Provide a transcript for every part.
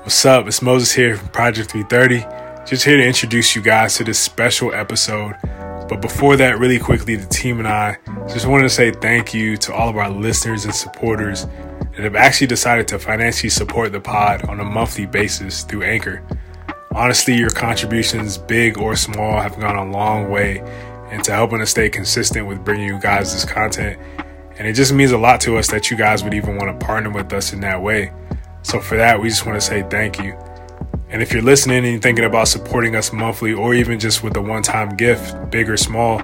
What's up? It's Moses here from Project 330. Just here to introduce you guys to this special episode. But before that, really quickly, the team and I just wanted to say thank you to all of our listeners and supporters that have actually decided to financially support the pod on a monthly basis through Anchor. Honestly, your contributions, big or small, have gone a long way into helping us stay consistent with bringing you guys this content. And it just means a lot to us that you guys would even want to partner with us in that way. So for that, we just want to say thank you. And if you're listening and you're thinking about supporting us monthly or even just with a one-time gift, big or small,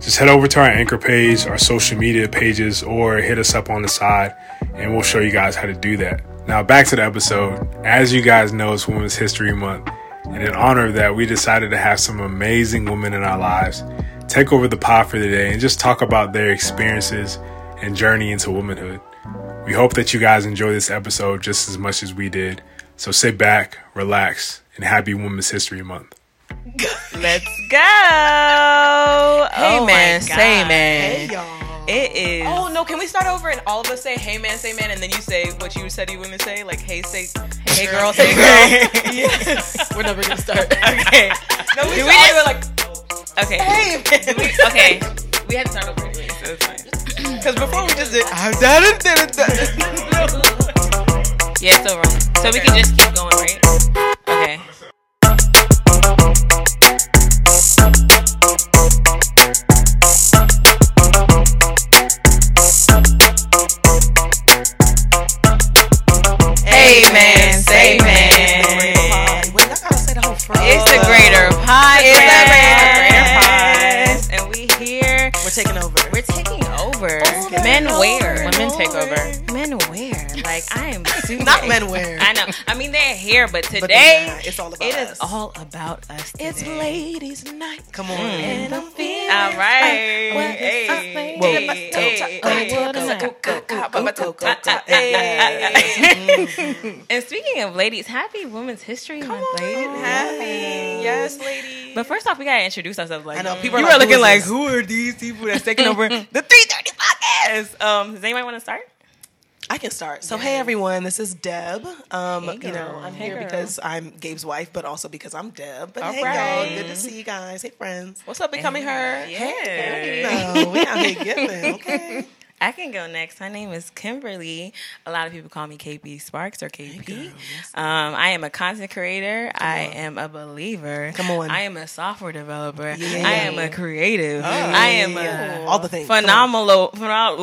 just head over to our Anchor page, our social media pages, or hit us up on the side, and we'll show you guys how to do that. Now back to the episode. As you guys know, it's Women's History Month, and in honor of that, we decided to have some amazing women in our lives take over the pod for the day and just talk about their experiences and journey into womanhood. We hope that you guys enjoy this episode just as much as we did. So sit back, relax, and happy Women's History Month. Let's go. Hey, oh man, say man. Hey, y'all. It is. Oh, no, can we start over and all of us say, hey, man, say man, and then you say what you said you wouldn't say? Like, hey, say, hey, girl, say girl. Yes. We're never going to start. Okay. No, we were like, okay. Hey. Okay. We had to start over anyway, so it's fine. Because before we just did, I've done it, yeah, it's over. So we can just keep going, right? Okay. Hey, man, say man. Wait, I gotta say the whole phrase. It's the Greater Podcast. It's the Greater Podcast. And we here. We're taking over. Men wear. Women take over. Men wear. Like, I am super. Not men wear. I know. I mean, they're here, but today, but it's all about us. It is all about us today. It's ladies' night. Come on. And I'm feeling all right. Hey. And speaking of ladies, happy Women's History Month, ladies. Happy. Yes, ladies. But first off, we got to introduce ourselves. Like, I know. People are looking like, who are these people that's taking over the 330 podcast? Does anybody want to start? I can start. So, Hey, everyone. This is Deb. Hey, you know, I'm here because I'm Gabe's wife, but also because I'm Deb. But All right. Y'all. Good to see you guys. Hey, friends. What's up, Becoming Her? Hey. No, we out here giving, okay? I can go next. My name is Kimberly. A lot of people call me KP Sparks or KP. Hey, I am a content creator. I am a believer. Come on. I am a software developer. Yeah. I am a creative. Oh, I am a all the things. Phenomenal. I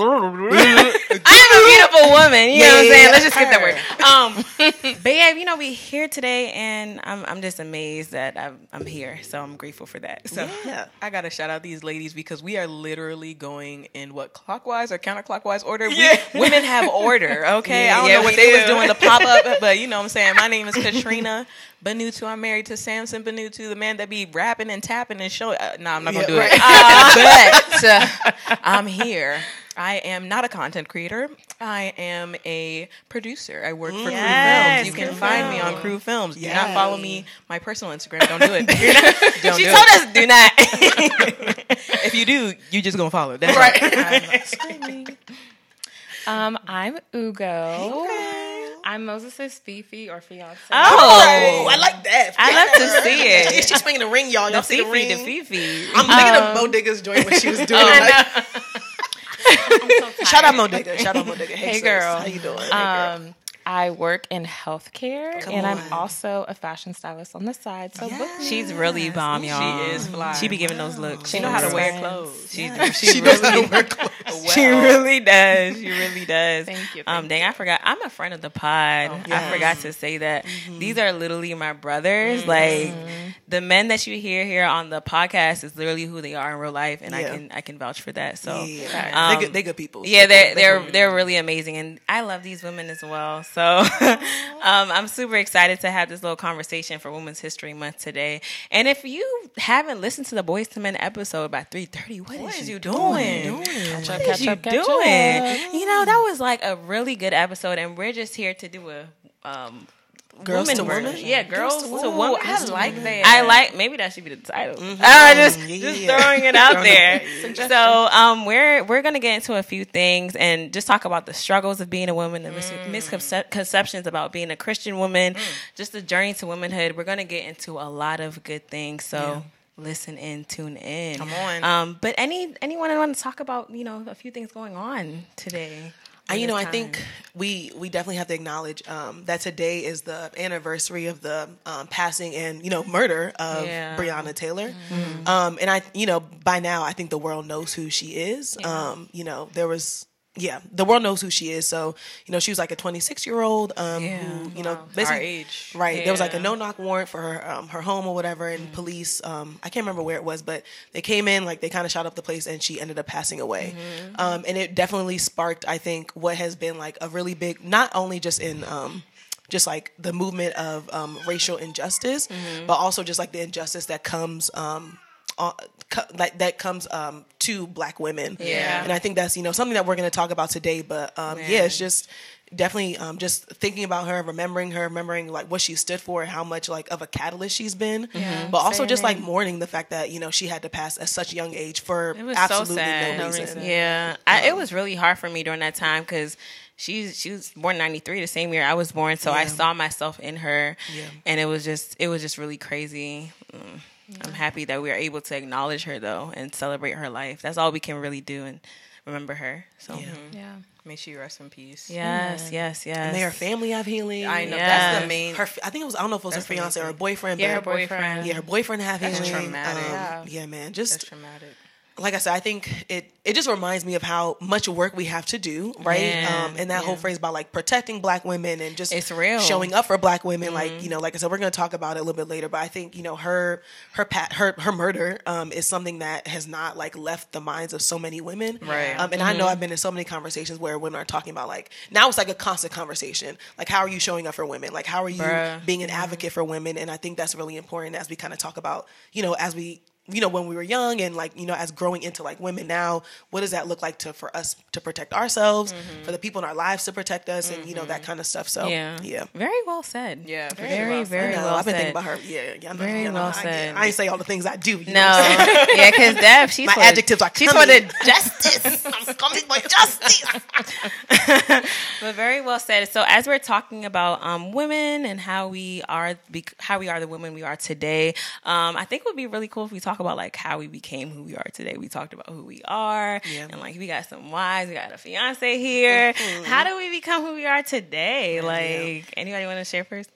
am a beautiful woman. You know what I'm saying? Let's just get that word. Babe, you know, we're here today, and I'm just amazed that I'm here. So I'm grateful for that. So I got to shout out these ladies because we are literally going in what, clockwise or counterclockwise order? Women have order, okay? I don't know what they was doing to pop up, but you know what I'm saying. My name is Katrina Benatu. I'm married to Samson Benatu, the man that be rapping and tapping and showing. I'm not going to do it. But I'm here. I am not a content creator. I am a producer. I work for Crew Films. You can find me on Crew Films. Do not follow me. My personal Instagram. Don't do it. Don't she do told it. Us do not. If you do, you just going to follow. That's right. I'm Ugo. Hey, I'm Moses' fifi or fiance. Oh, I like that. I love to see it. She's swinging the ring, y'all. Y'all see the ring? The fifi. I'm thinking of Mo Digga's joint when she was doing it. I'm so tired. Shout out Mo Digga. Hey, sis, girl. How you doing? Hey, girl. I work in healthcare, I'm also a fashion stylist on the side. So she's really bomb, y'all. She is fly. She be giving those looks. She knows how to wear clothes. She knows how to wear clothes. Well. She really does. Thank you. I forgot. I'm a friend of the pod. Oh, yes. I forgot to say that. Mm-hmm. These are literally my brothers. Mm-hmm. Like the men that you hear here on the podcast is literally who they are in real life, and I can vouch for that. So they're good people. Yeah, they're really amazing, and I love these women as well. So I'm super excited to have this little conversation for Women's History Month today. And if you haven't listened to the Boys to Men episode by 3:30, what is you doing? You know, that was like a really good episode, and we're just here to do a Girls woman to women? Version. Yeah, girls to women. I like that. Maybe that should be the title. Mm-hmm. Just throwing it out there. So we're going to get into a few things and just talk about the struggles of being a woman, the misconceptions about being a Christian woman, just the journey to womanhood. We're going to get into a lot of good things. So listen in, tune in. Come on. But anyone I want to talk about, a few things going on today. I think we definitely have to acknowledge that today is the anniversary of the passing and, murder of Breonna Taylor. Mm-hmm. And by now I think the world knows who she is. Yeah. The world knows who she is. So, she was like a 26-year-old who, basically our age. Right. Yeah. There was like a no-knock warrant for her home or whatever, and police, I can't remember where it was, but they came in, like they kind of shot up the place, and she ended up passing away. Mm-hmm. And it definitely sparked, I think, what has been like a really big, not only just in just like the movement of racial injustice, but also just like the injustice that comes to Black women, and I think that's something that we're going to talk about today. But it's just definitely just thinking about her, remembering like what she stood for and how much like of a catalyst she's been, but also just like mourning the fact that she had to pass at such a young age for absolutely no reason. Yeah, it was really hard for me during that time because she was born in 93, the same year I was born, so I saw myself in her, and it was just really crazy. Mm. I'm happy that we are able to acknowledge her, though, and celebrate her life. That's all we can really do, and remember her. So, may she rest in peace. Yes, yes. And may her family have healing. I know. That's the main. I don't know if it was her fiance or her boyfriend. Yeah, her boyfriend. Yeah, her boyfriend have healing. That's traumatic. Yeah, man. That's traumatic. Like I said, I think it just reminds me of how much work we have to do, right? Yeah, and that whole phrase about like protecting Black women and just it's real. Showing up for Black women, like like I said, we're going to talk about it a little bit later. But I think her murder is something that has not like left the minds of so many women, right? And I know I've been in so many conversations where women are talking about like now it's like a constant conversation, like how are you showing up for women, like how are you being an advocate for women? And I think that's really important as we kind of talk about as we. When we were young and like, as growing into like women now, what does that look like for us to protect ourselves, for the people in our lives to protect us, and, that kind of stuff. So, yeah. Very well said. Yeah. Very well said. I've been thinking about her. Yeah. Very well said. I ain't say all the things I do. No. Yeah, because Deb, she's my adjectives are coming. She's for the justice. I'm coming for justice. But very well said. So as we're talking about women and how we are the women we are today, I think it would be really cool if we talk about like how we became who we are today. We talked about who we are, and like we got some wives, we got a fiance here. Mm-hmm. How do we become who we are today? Like anybody want to share first?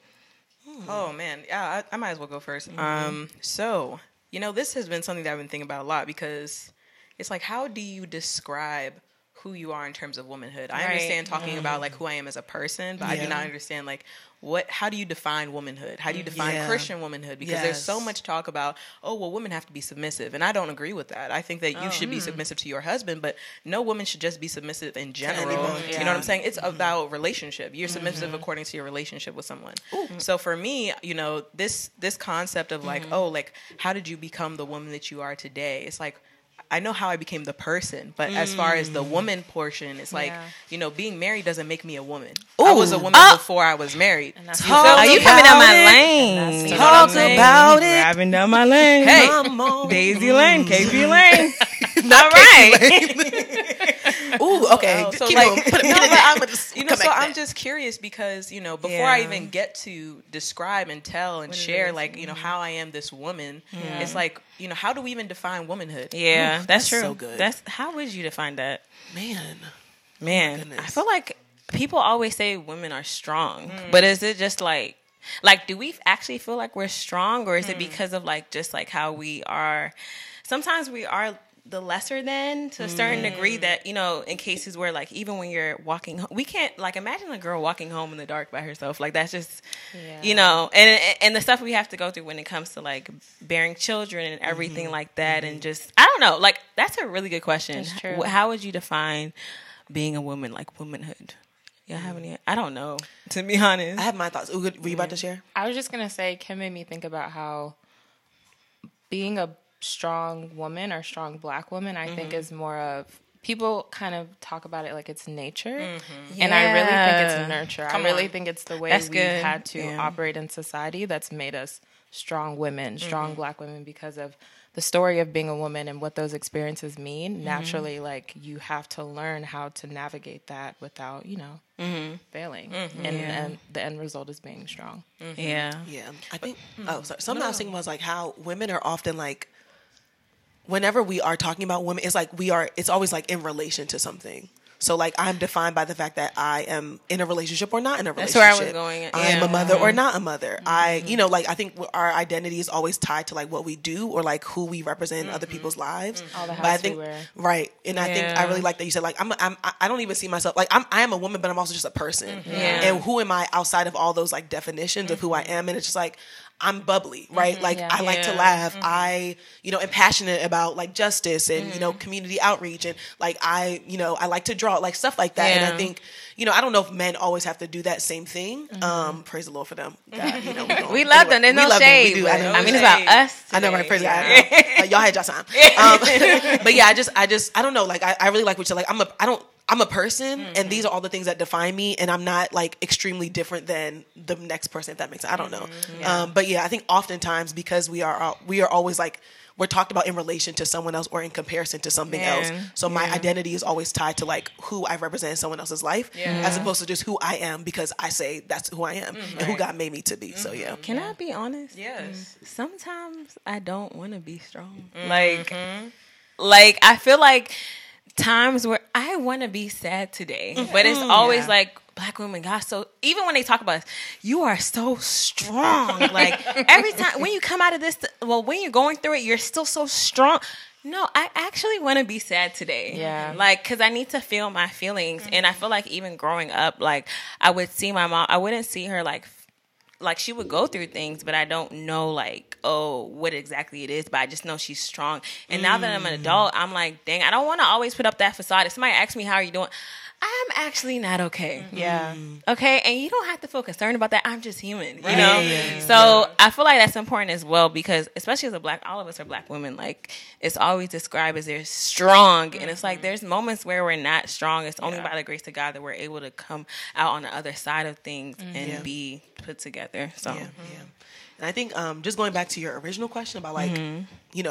Oh man, yeah, I might as well go first. Mm-hmm. So this has been something that I've been thinking about a lot because it's like how do you describe who you are in terms of womanhood? I understand talking about like who I am as a person, but I do not understand like how do you define womanhood? How do you define Christian womanhood? Because there's so much talk about, oh, well, women have to be submissive. And I don't agree with that. I think that you should be submissive to your husband, but no woman should just be submissive in general. You know what I'm saying? It's about relationship. You're submissive according to your relationship with someone. Ooh. So for me, this concept of like, oh, like, how did you become the woman that you are today? It's like, I know how I became the person, but as far as the woman portion, it's like, being married doesn't make me a woman. Ooh. I was a woman before I was married. Are you coming down my lane? Talk about it. Grabbing down my lane. Hey, Daisy Lane, KP Lane. All right. Ooh, okay. So keep like, I'm just curious because before I even get to describe and tell and share like how I am this woman, it's like how do we even define womanhood? Yeah, that's true. So good. That's how would you define that, man? Oh, I feel like people always say women are strong, but is it just like? Like, do we actually feel like we're strong, or is it because of like just like how we are? Sometimes we are. The lesser than to a certain degree that, in cases where like, even when you're walking home, we can't like imagine a girl walking home in the dark by herself. Like that's just, and the stuff we have to go through when it comes to like bearing children and everything like that. And just, I don't know, like that's a really good question. That's true. How would you define being a woman, like womanhood? Y'all have any? I don't know. To be honest. I have my thoughts. Were you about to share? I was just going to say, Kim made me think about how being a strong woman or strong Black woman, I think is more of people kind of talk about it like it's nature, mm-hmm. and I really think it's nurture. I really think it's the way we've had to operate in society that's made us strong women, strong Black women, because of the story of being a woman and what those experiences mean. Mm-hmm. Naturally, like, you have to learn how to navigate that without, you know, failing. Mm-hmm. And the end result is being strong. Mm-hmm. Yeah. Yeah. I think, something I was thinking was, like, how women are often, like, whenever we are talking about women, it's like it's always like in relation to something. So like I'm defined by the fact that I am in a relationship or not in a relationship. That's where I was going. Yeah. I am a mother or not a mother. Mm-hmm. I think our identity is always tied to like what we do or like who we represent in other people's lives. All the hats we wear. Right. And I think I really like that you said like I don't even see myself like I am a woman, but I'm also just a person. Mm-hmm. Yeah. And who am I outside of all those like definitions of who I am? And it's just like I'm bubbly, right? Mm-hmm, like, I like to laugh. Mm-hmm. I am passionate about, like, justice and, community outreach. And, like, I like to draw, like, stuff like that. Yeah. And I think, I don't know if men always have to do that same thing. Mm-hmm. Praise the Lord for them. God, we love them. There's no shade. We do. I mean, it's about us today. I know, right? Praise God. Y'all had y'all time. But, yeah, I just, I don't know. Like, I really like what you said. Like, I'm a person, and these are all the things that define me, and I'm not, like, extremely different than the next person, if that makes sense. I don't know. Yeah. But, yeah, I think oftentimes because we are always, like, we're talked about in relation to someone else or in comparison to something else. So my identity is always tied to, like, who I represent in someone else's life as opposed to just who I am because I say that's who I am and who God made me to be. Mm-hmm. So, yeah. Can I be honest? Yes. Sometimes I don't want to be strong. Mm-hmm. Like, I feel like times where I want to be sad today, but it's always like Black women, God, so even when they talk about us, you are so strong. Like every time when you come out of this, when you're going through it, you're still so strong. No, I actually want to be sad today. Yeah. Like, because I need to feel my feelings. Mm-hmm. And I feel like even growing up, like I would see my mom, I wouldn't see her like she would go through things, but I don't know what exactly it is, but I just know she's strong. And now that I'm an adult, I'm like, dang, I don't want to always put up that facade. If somebody asks me, how are you doing? I'm actually not okay. Mm-hmm. Yeah. Okay. And you don't have to feel concerned about that. I'm just human, you know? Yeah. So I feel like that's important as well, because especially as all of us are Black women, like it's always described as they're strong. And it's like, there's moments where we're not strong. It's only by the grace of God that we're able to come out on the other side of things and be put together. So, And I think just going back to your original question about like,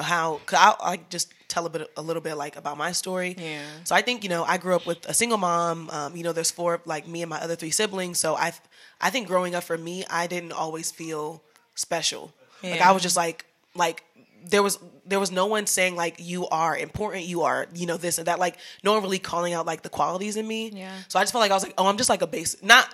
how, cause I just tell a little bit like about my story. Yeah. So I think, I grew up with a single mom, there's four, like me and my other three siblings. So I think growing up for me, I didn't always feel special. Yeah. Like I was just like there was no one saying like, you are important, you are, this and that, like no one really calling out like the qualities in me. Yeah. So I just felt like I was like, oh, I'm just like a basic, not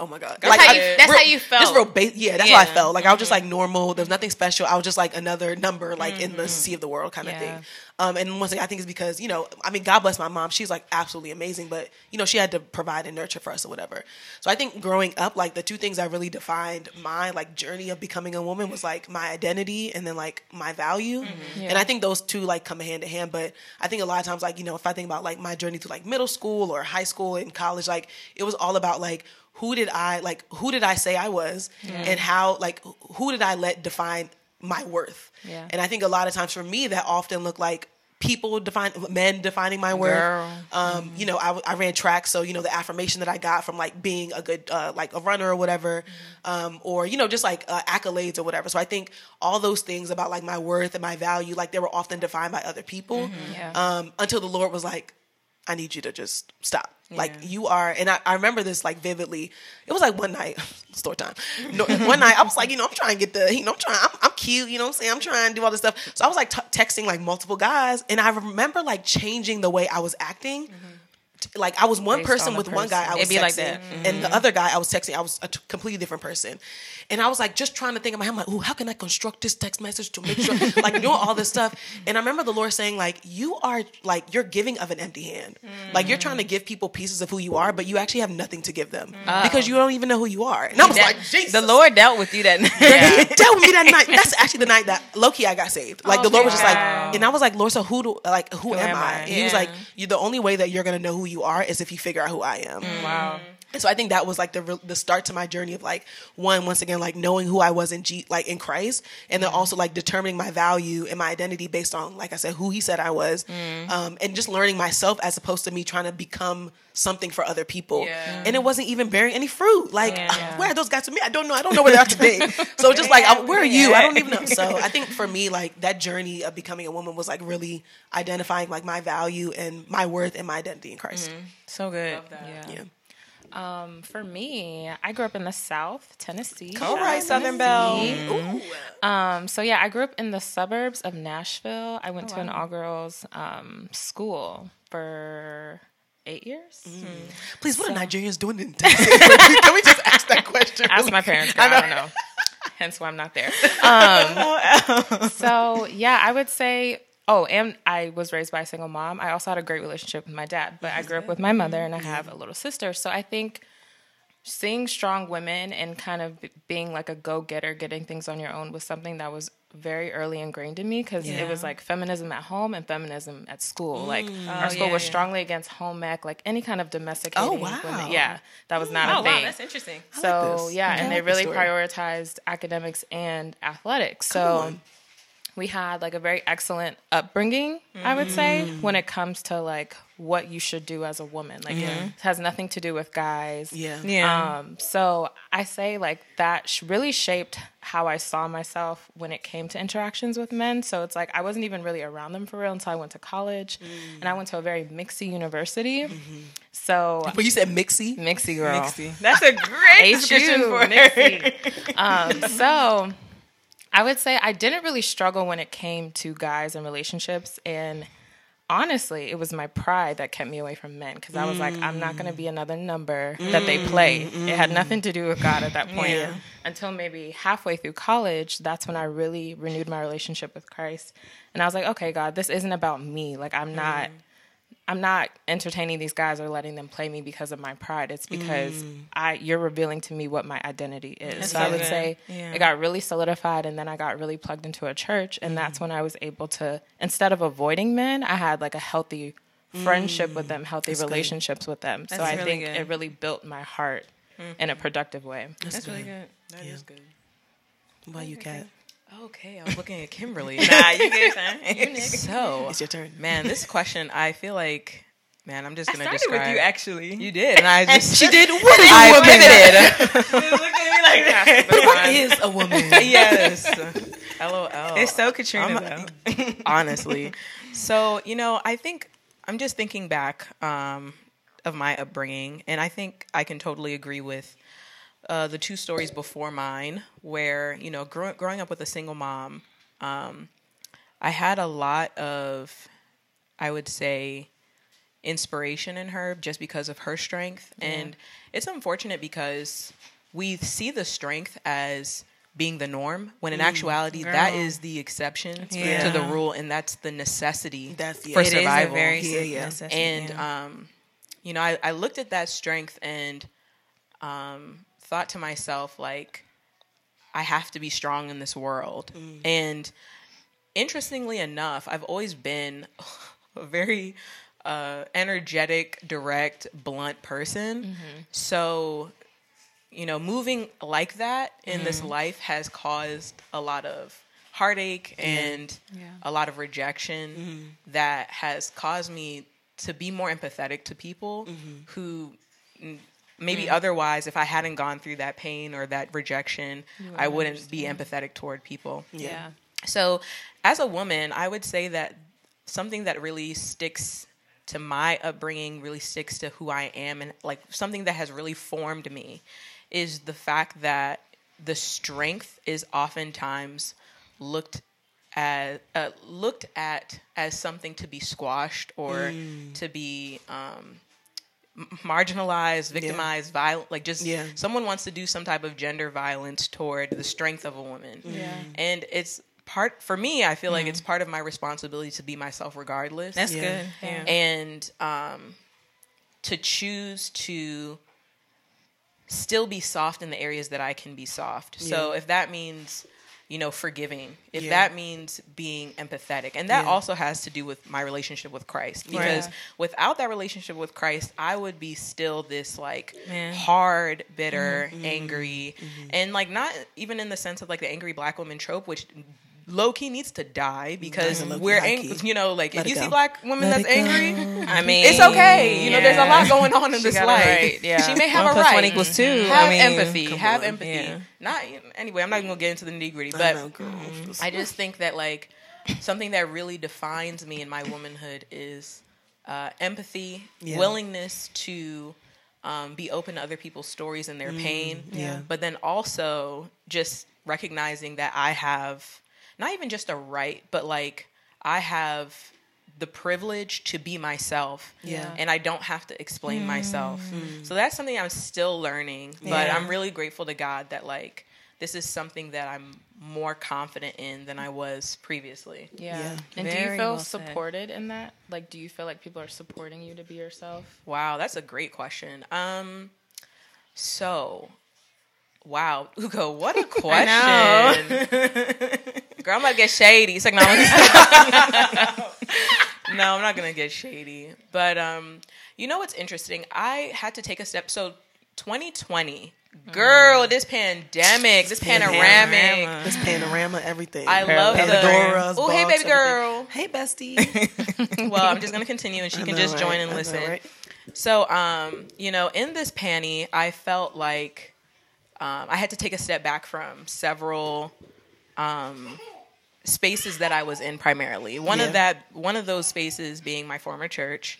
oh my God. That's how you felt. Just real basic. Yeah. That's how I felt. Like I was just like normal. There was nothing special. I was just like another number, like in the sea of the world kind of thing. And once again, I think it's because, God bless my mom. She's like absolutely amazing, but she had to provide and nurture for us or whatever. So I think growing up, like the two things that really defined my like journey of becoming a woman was like my identity and then like my value. Mm-hmm. Yeah. And I think those two like come hand in hand, but I think a lot of times, like, if I think about like my journey through like middle school or high school and college, like it was all about like, who did I say I was and how, like, who did I let define my worth? Yeah. And I think a lot of times for me, that often looked like men defining my worth. I ran track. So, the affirmation that I got from like being a good, like a runner or whatever, or, just like accolades or whatever. So I think all those things about like my worth and my value, like they were often defined by other people until the Lord was like, I need you to just stop. Like you are, and I remember this like vividly. It was like one night, story time. One night I was like, I'm trying to get the, I'm cute, I'm trying to do all this stuff. So I was like texting like multiple guys, and I remember like changing the way I was acting. Like I was one person with one guy I was texting, like that. Mm-hmm. And the other guy I was texting, I was a completely different person. And I was like just trying to think in my head, I'm like, how can I construct this text message to make sure, like doing all this stuff. And I remember the Lord saying like, you are like, you're giving of an empty hand. Mm-hmm. Like you're trying to give people pieces of who you are, but you actually have nothing to give them because you don't even know who you are. And I was like, Jesus. The Lord dealt with you that night. He dealt with me that night. That's actually the night that low-key I got saved. Like the Lord was just like, and I was like, Lord, so who am I? And He was like, the only way that you're going to know who you are is if you figure out who I am. Wow. So I think that was like the start to my journey of like, one, once again, like knowing who I was in Christ, and then also like determining my value and my identity based on, like I said, who he said I was, and just learning myself as opposed to me trying to become something for other people. Yeah. And it wasn't even bearing any fruit. Like, where are those guys to me? I don't know where they are today. So just like, where are you? I don't even know. So I think for me, like that journey of becoming a woman was like really identifying like my value and my worth and my identity in Christ. Mm-hmm. So good. Love that. Yeah. For me, I grew up in the South, Tennessee. All right, Southern Belle. Ooh. I grew up in the suburbs of Nashville. I went to an all-girls school for 8 years. Please, what are Nigerians doing in Tennessee? Can we just ask that question? Ask my parents. I don't know. Hence why I'm not there. I would say... Oh, and I was raised by a single mom. I also had a great relationship with my dad, but I grew up with my mother and I have a little sister. So I think seeing strong women and kind of being like a go-getter, getting things on your own was something that was very early ingrained in me because it was like feminism at home and feminism at school. Like our school was strongly against home ec, like any kind of domesticated women. Yeah, that was not a thing. Wow, that's interesting. So and they really prioritized academics and athletics. So. We had like a very excellent upbringing, I would say, when it comes to like what you should do as a woman. Like it has nothing to do with guys. Yeah. So I say like that really shaped how I saw myself when it came to interactions with men. So it's like I wasn't even really around them for real until I went to college, and I went to a very mixy university. Mm-hmm. So, but you said mixy? Mixy, girl. Mixy. That's a great description for mixy. So. I would say I didn't really struggle when it came to guys and relationships, and honestly, it was my pride that kept me away from men because I was like, I'm not going to be another number that they play. It had nothing to do with God at that point. Yeah. Until maybe halfway through college, that's when I really renewed my relationship with Christ, and I was like, okay, God, this isn't about me. Like, I'm not entertaining these guys or letting them play me because of my pride. It's because you're revealing to me what my identity is. That's so good. I would say it got really solidified, and then I got really plugged into a church, and that's when I was able to, instead of avoiding men, I had like a healthy friendship with them, healthy relationships with them. So I think it really built my heart in a productive way. That's really good. That is good. What about you, Kat? Okay, I was looking at Kimberly. Nah, you get it. So it's your turn, man. This question, I feel like, man, I'm just gonna describe. I started with you, actually. You did, and I just she did. What is a woman? Pivoted. Look at me like that. But what is a woman? Yes. LOL. It's so Katrina. Though. Honestly, so I think I'm just thinking back of my upbringing, and I think I can totally agree with. The two stories before mine where, growing up with a single mom, I had a lot of, I would say, inspiration in her just because of her strength. Yeah. And it's unfortunate because we see the strength as being the norm when in actuality that is the exception to the rule. And that's the necessity for survival. It is a very necessity. And, I looked at that strength and, thought to myself, like, I have to be strong in this world. And interestingly enough, I've always been a very energetic, direct, blunt person. Mm-hmm. So, moving like that in this life has caused a lot of heartache and a lot of rejection that has caused me to be more empathetic to people who... Maybe otherwise, if I hadn't gone through that pain or that rejection, I wouldn't be empathetic toward people. Yeah. So as a woman, I would say that something that really sticks to my upbringing, really sticks to who I am, and like something that has really formed me is the fact that the strength is oftentimes looked at as something to be squashed or to be... marginalized, victimized, violent, like just someone wants to do some type of gender violence toward the strength of a woman. Yeah. And it's part, for me, I feel like it's part of my responsibility to be myself regardless. That's good. Yeah. And to choose to still be soft in the areas that I can be soft. So if that means... you know, forgiving, if that means being empathetic. And that also has to do with my relationship with Christ, because without that relationship with Christ, I would be still this like hard, bitter, angry, and like not even in the sense of like the angry black woman trope, which low-key needs to die, because we're angry, you know, like if you see black women that's angry, I mean, it's okay. You know, there's a lot going on in this life. She may have a right. 1 + 1 = 2. Have empathy. Have empathy. Not anyway, I'm not even gonna get into the nitty-gritty, but I just think that like something that really defines me in my womanhood is empathy, willingness to be open to other people's stories and their pain. But then also just recognizing that I have not even just a right, but like I have the privilege to be myself, and I don't have to explain myself. So that's something I'm still learning, but I'm really grateful to God that like this is something that I'm more confident in than I was previously. And do you feel supported in that? Like, do you feel like people are supporting you to be yourself? Wow, that's a great question. Wow, Ugo, what a question. Girl, I'm about to get shady. It's like, no, no, I'm not going to get shady. But you know what's interesting? I had to take a step. So 2020, girl, this pandemic, this panoramic. This panorama, everything. I love Pandora's. Oh, hey, baby girl. Everything. Hey, bestie. Well, I'm just going to continue, and she can just join and listen. So, you know, in this panty, I felt like I had to take a step back from several spaces that I was in primarily. One of those spaces being my former church,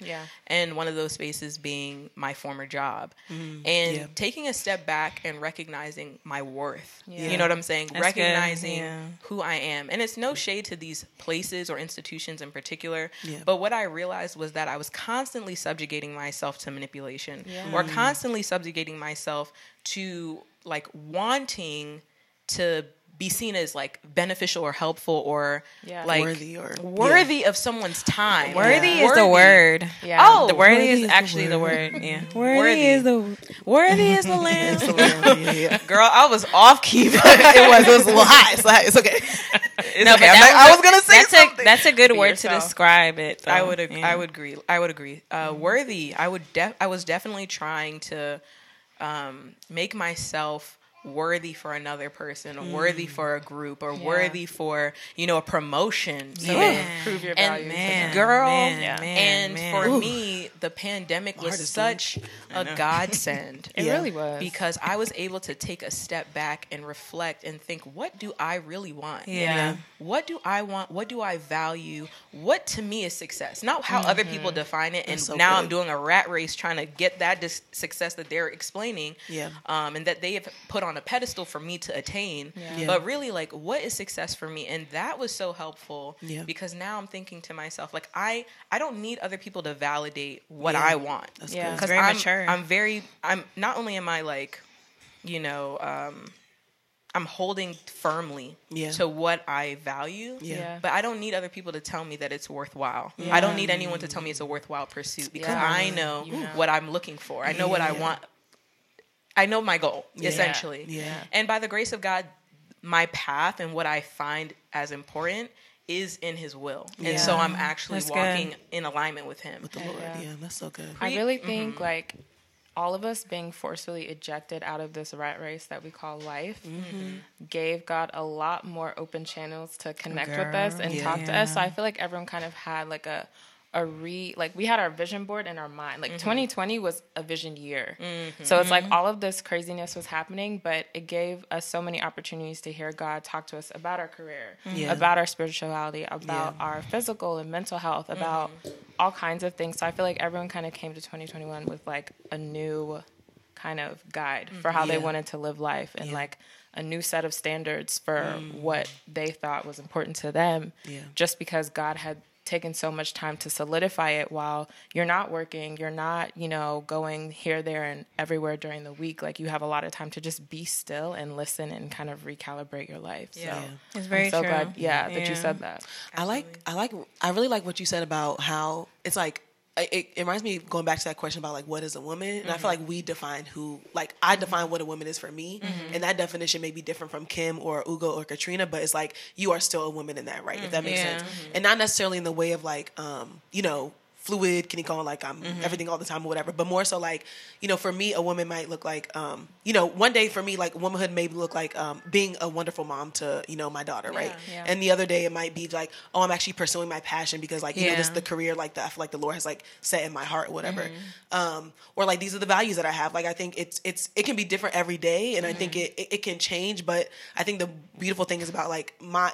and one of those spaces being my former job. And taking a step back and recognizing my worth. You know what I'm saying? That's recognizing who I am. And it's no shade to these places or institutions in particular, but what I realized was that I was constantly subjugating myself to manipulation, or constantly subjugating myself to like wanting to be seen as like beneficial or helpful or like worthy of someone's time. Worthy is the word. Oh, the worthy is actually the word. Worthy is the lamb. Girl, I was off key, but it was a lot. It's okay. But I was gonna say something. That's a good word to describe it. So. I would agree. Worthy. I was definitely trying to make myself worthy for another person, or worthy for a group, or worthy for, you know, a promotion. So prove your value. For me, the pandemic was such a godsend. It really was. Because I was able to take a step back and reflect and think, what do I really want? What do I want? What do I value? What to me is success? Not how other people define it. And so now I'm doing a rat race trying to get that success that they're explaining and that they have put on a pedestal for me to attain, but really like what is success for me? And that was so helpful because now I'm thinking to myself, like I don't need other people to validate what I want. That's cool. Because I'm not only am I like, you know, I'm holding firmly to what I value, but I don't need other people to tell me that it's worthwhile. I don't need anyone to tell me it's a worthwhile pursuit, because I know what I'm looking for. I know what I want. I know my goal, essentially. And by the grace of God, my path and what I find as important is in his will. And so I'm actually walking in alignment with him. With the Lord, that's so good. I really think, like, all of us being forcefully ejected out of this rat race that we call life gave God a lot more open channels to connect with us and talk to us. So I feel like everyone kind of had, like, we had our vision board in our mind. Like 2020 was a vision year. So it's like all of this craziness was happening, but it gave us so many opportunities to hear God talk to us about our career, about our spirituality, about our physical and mental health, about all kinds of things. So I feel like everyone kind of came to 2021 with like a new kind of guide for how they wanted to live life, and like a new set of standards for what they thought was important to them, just because God had taken so much time to solidify it while you're not working, you're not, you know, going here, there, and everywhere during the week. Like, you have a lot of time to just be still and listen and kind of recalibrate your life. So it's very true. Glad, that you said that. I really like what you said about how it's like it reminds me, going back to that question about, like, what is a woman? And I feel like we define who, like, I define what a woman is for me. And that definition may be different from Kim or Ugo or Katrina, but it's like, you are still a woman in that, right? If that makes sense. And not necessarily in the way of, like, you know, fluid, can you go on, like, I'm everything all the time or whatever, but more so, like, you know, for me, a woman might look like, you know, one day for me, like, womanhood may look like being a wonderful mom to, you know, my daughter, right? And the other day, it might be like, oh, I'm actually pursuing my passion because, like, you know, this is the career, like, that I feel like the Lord has, like, set in my heart or whatever. Or, like, these are the values that I have. Like, I think it can be different every day, and I think it can change, but I think the beautiful thing is about, like, my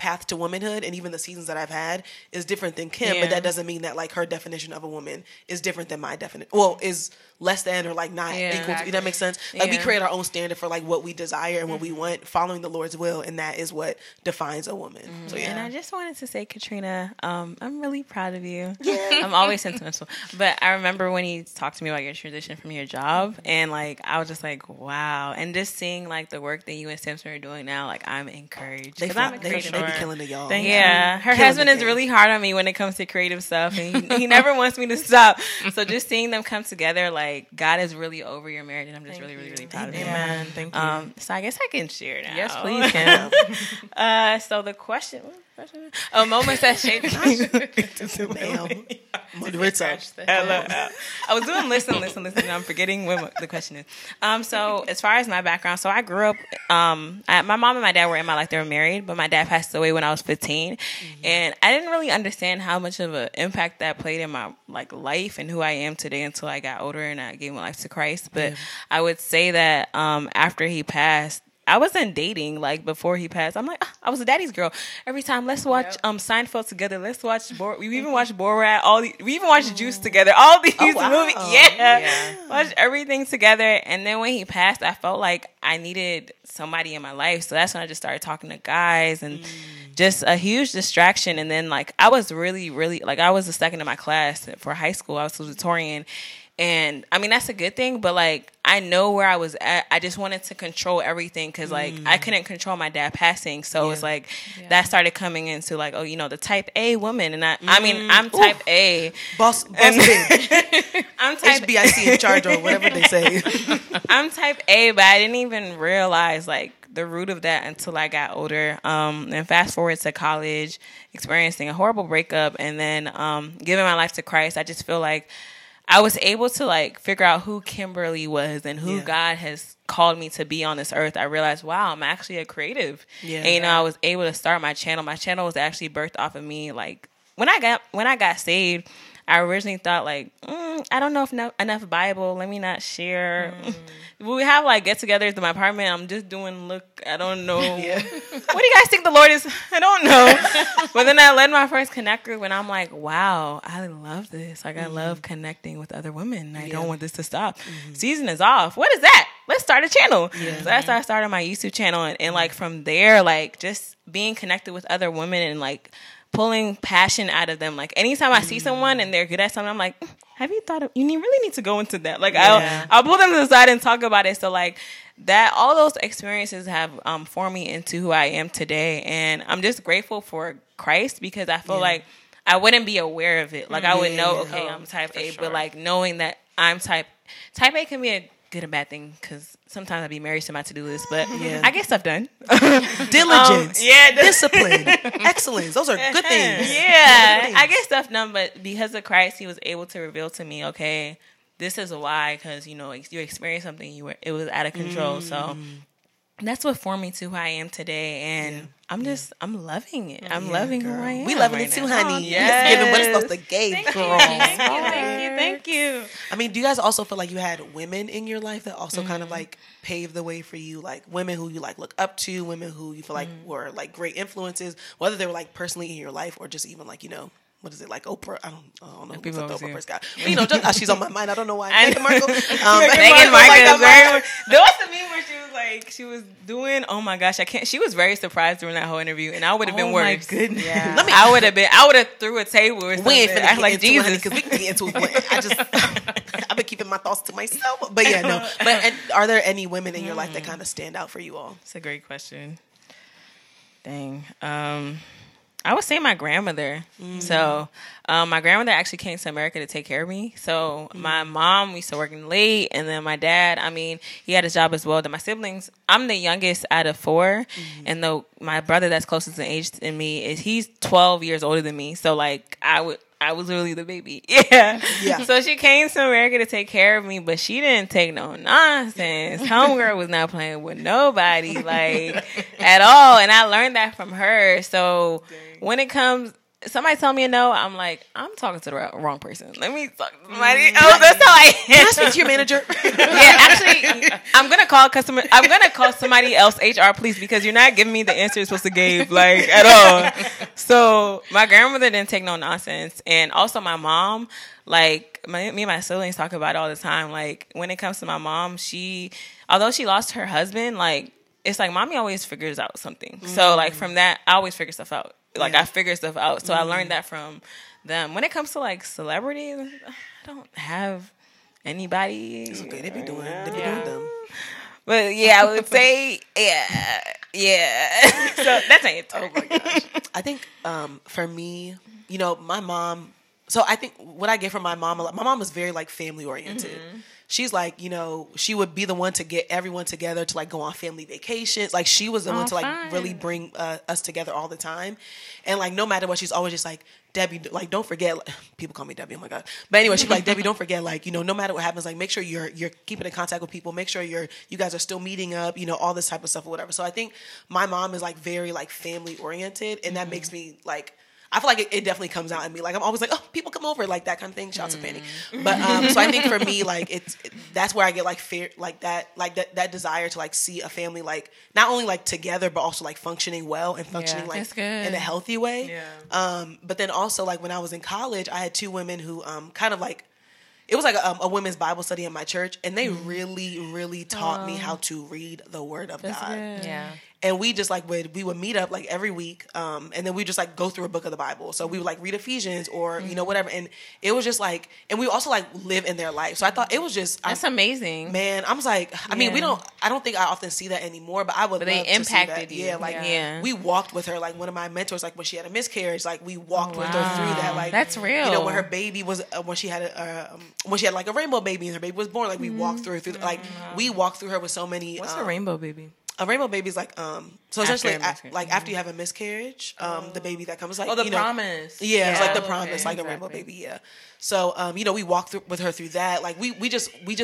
path to womanhood and even the seasons that I've had is different than Kim, but that doesn't mean that, like, her definition of a woman is different than my definition. Well, is less than or, like, not equal to. That makes sense? Like, we create our own standard for, like, what we desire and what we want, following the Lord's will, and that is what defines a woman. So, yeah. And I just wanted to say, Katrina, I'm really proud of you. I'm always sentimental. But I remember when you talked to me about your transition from your job, and, like, I was just like, wow. And just seeing, like, the work that you and Samson are doing now, like, I'm encouraged. Because I'm a creative. They be killing the y'all. Yeah. Her husband is really hard on me when it comes to creative stuff, and he never wants me to stop. So just seeing them come together, like, God is really over your marriage, and I'm just really proud of you. Amen. Thank you. So I guess I can share now. Yes, please, Kim. So the question, a moment that shaped I was doing listen, and I'm forgetting what the question is. So as far as my background, so I grew up, my mom and my dad were in my life, they were married, but my dad passed away when I was 15, and I didn't really understand how much of an impact that played in my, like, life and who I am today until I got older and I gave my life to Christ. But I would say that after he passed, I wasn't dating, like, before he passed. I'm like, oh, I was a daddy's girl. Every time, let's watch Seinfeld together. Let's watch we even watched Borat. We even watched Juice together. All these movies. Yeah. Watched everything together. And then when he passed, I felt like I needed somebody in my life. So that's when I just started talking to guys and just a huge distraction. And then, like, I was really, really, like, I was the second in my class for high school. I was valedictorian. And, I mean, that's a good thing, but, like, I know where I was at. I just wanted to control everything because, like, I couldn't control my dad passing. So it's like that started coming into, like, oh, you know, the type A woman. And I mean, I'm type A. Boss big. I'm type HBIC in charge or whatever they say. I'm type A, but I didn't even realize, like, the root of that until I got older. And fast forward to college, experiencing a horrible breakup, and then giving my life to Christ. I just feel like I was able to, like, figure out who Kimberly was and who God has called me to be on this earth. I realized, wow, I'm actually a creative. And, you know, I was able to start my channel. My channel was actually birthed off of me. Like, when I got saved, I originally thought, like, I don't know if enough Bible. Let me not share. We have, like, get-togethers in my apartment. I'm just doing, look, I don't know. What do you guys think the Lord is? I don't know. But then I led my first connect group, and I'm like, wow, I love this. Like, I love connecting with other women. I don't want this to stop. Season is off. What is that? Let's start a channel. So that's how I started my YouTube channel. And, like, from there, like, just being connected with other women and, like, pulling passion out of them. Like, anytime I see someone and they're good at something, I'm like, have you thought of, really need to go into that. Like, I'll pull them to the side and talk about it. So, like, that, all those experiences have formed me into who I am today. And I'm just grateful for Christ because I feel like I wouldn't be aware of it. Like, I would know, okay, I'm type A, but, like, knowing that I'm type A can be a good and bad thing because sometimes I'd be married to my to-do list, but I get stuff done. Diligence. Discipline. Excellence. Those are good things. I get stuff done, but because of Christ, he was able to reveal to me, okay, this is why, because, you know, you experienced something, it was out of control. So that's what formed me to who I am today, and I'm just, I'm loving it. I'm loving who I am. We loving it too, honey. Yes. Giving what it's supposed to give. Thank you. I mean, do you guys also feel like you had women in your life that also kind of, like, paved the way for you? Like, women who you, like, look up to, women who you feel like were, like, great influences, whether they were, like, personally in your life or just even, like, you know, what is it, like, Oprah? I don't know who's the Oprah first guy. But, you know, just, she's on my mind. I don't know why. Meghan Markle. Meghan Markle. There was a meme where she was like, she was doing, oh my gosh, I can't. She was very surprised during that whole interview, and I would have been worse. Oh my goodness. Yeah. I would have threw a table or something. We ain't finna act like Jesus. Because we can get into it. I've been keeping my thoughts to myself. But yeah, no. But are there any women in your life that kind of stand out for you all? It's a great question. Dang. I would say my grandmother. Mm-hmm. So my grandmother actually came to America to take care of me. So mm-hmm. my mom used to work late, and then my dad, I mean, he had a job as well. That my siblings, I'm the youngest out of four, mm-hmm. and my brother that's closest in age to me is he's 12 years older than me. So like I was really the baby. Yeah. So she came to America to take care of me, but she didn't take no nonsense. Homegirl was not playing with nobody, like, at all. And I learned that from her. So when it comes, somebody tell me a no, I'm like, I'm talking to the wrong person. Let me talk to somebody. Oh, that's how I am. Can I speak to your manager? Yeah, actually, I'm going to call somebody else, HR, please, because you're not giving me the answer you're supposed to give, like, at all. So my grandmother didn't take no nonsense. And also my mom, like, me and my siblings talk about it all the time. Like, when it comes to my mom, although she lost her husband, like, it's like mommy always figures out something. Mm-hmm. So, like, from that, I always figure stuff out. Like, yeah. I figure stuff out. So, mm-hmm. I learned that from them. When it comes to, like, celebrities, I don't have anybody. It's okay. They be doing them. But, yeah, I would say, yeah. So, that's not it. Oh, my gosh. I think, for me, you know, my mom. So, I think what I get from my mom was very, like, family-oriented. Mm-hmm. She's like, you know, she would be the one to get everyone together to, like, go on family vacations. Like, she was the one to, like, really bring us together all the time. And, like, no matter what, she's always just like, Debbie, like, don't forget. Like, people call me Debbie, oh, my God. But anyway, she's like, Debbie, don't forget, like, you know, no matter what happens, like, make sure you're keeping in contact with people. Make sure you guys are still meeting up, you know, all this type of stuff or whatever. So I think my mom is, like, very, like, family-oriented. And that mm-hmm. makes me, like... I feel like it definitely comes out in me. Like, I'm always like, oh, people come over, like, that kind of thing. Shouts of Fanny. But, so I think for me, like, that's where I get, like, fear, like, that desire to, like, see a family, like, not only, like, together, but also, like, functioning well and functioning, like, in a healthy way. Yeah. But then also, like, when I was in college, I had two women who kind of, like, it was like a women's Bible study in my church, and they really, really taught me how to read the Word of God. Good. Yeah. And we just, like, we would meet up, like, every week, and then we just, like, go through a book of the Bible. So we would, like, read Ephesians or, you know, whatever. And it was just, like, and we also, like, live in their life. So I thought it was just... That's amazing. Man, I was like... I mean, I don't think I often see that anymore, but I would love to see that. But they impacted you. Yeah, like, we walked with her. Like, one of my mentors, like, when she had a miscarriage, like, we walked with her through that. Like, that's real. You know, when her baby was... when she had, like, a rainbow baby and her baby was born, like, we walked through... Like, we walked through her with so many... What's a rainbow baby? A rainbow baby is like, so essentially, like, after you have a miscarriage, the baby that comes, like, the promise. Yeah, it's like the promise, like a rainbow baby, yeah. So, you know, we walked with her through that. Like, we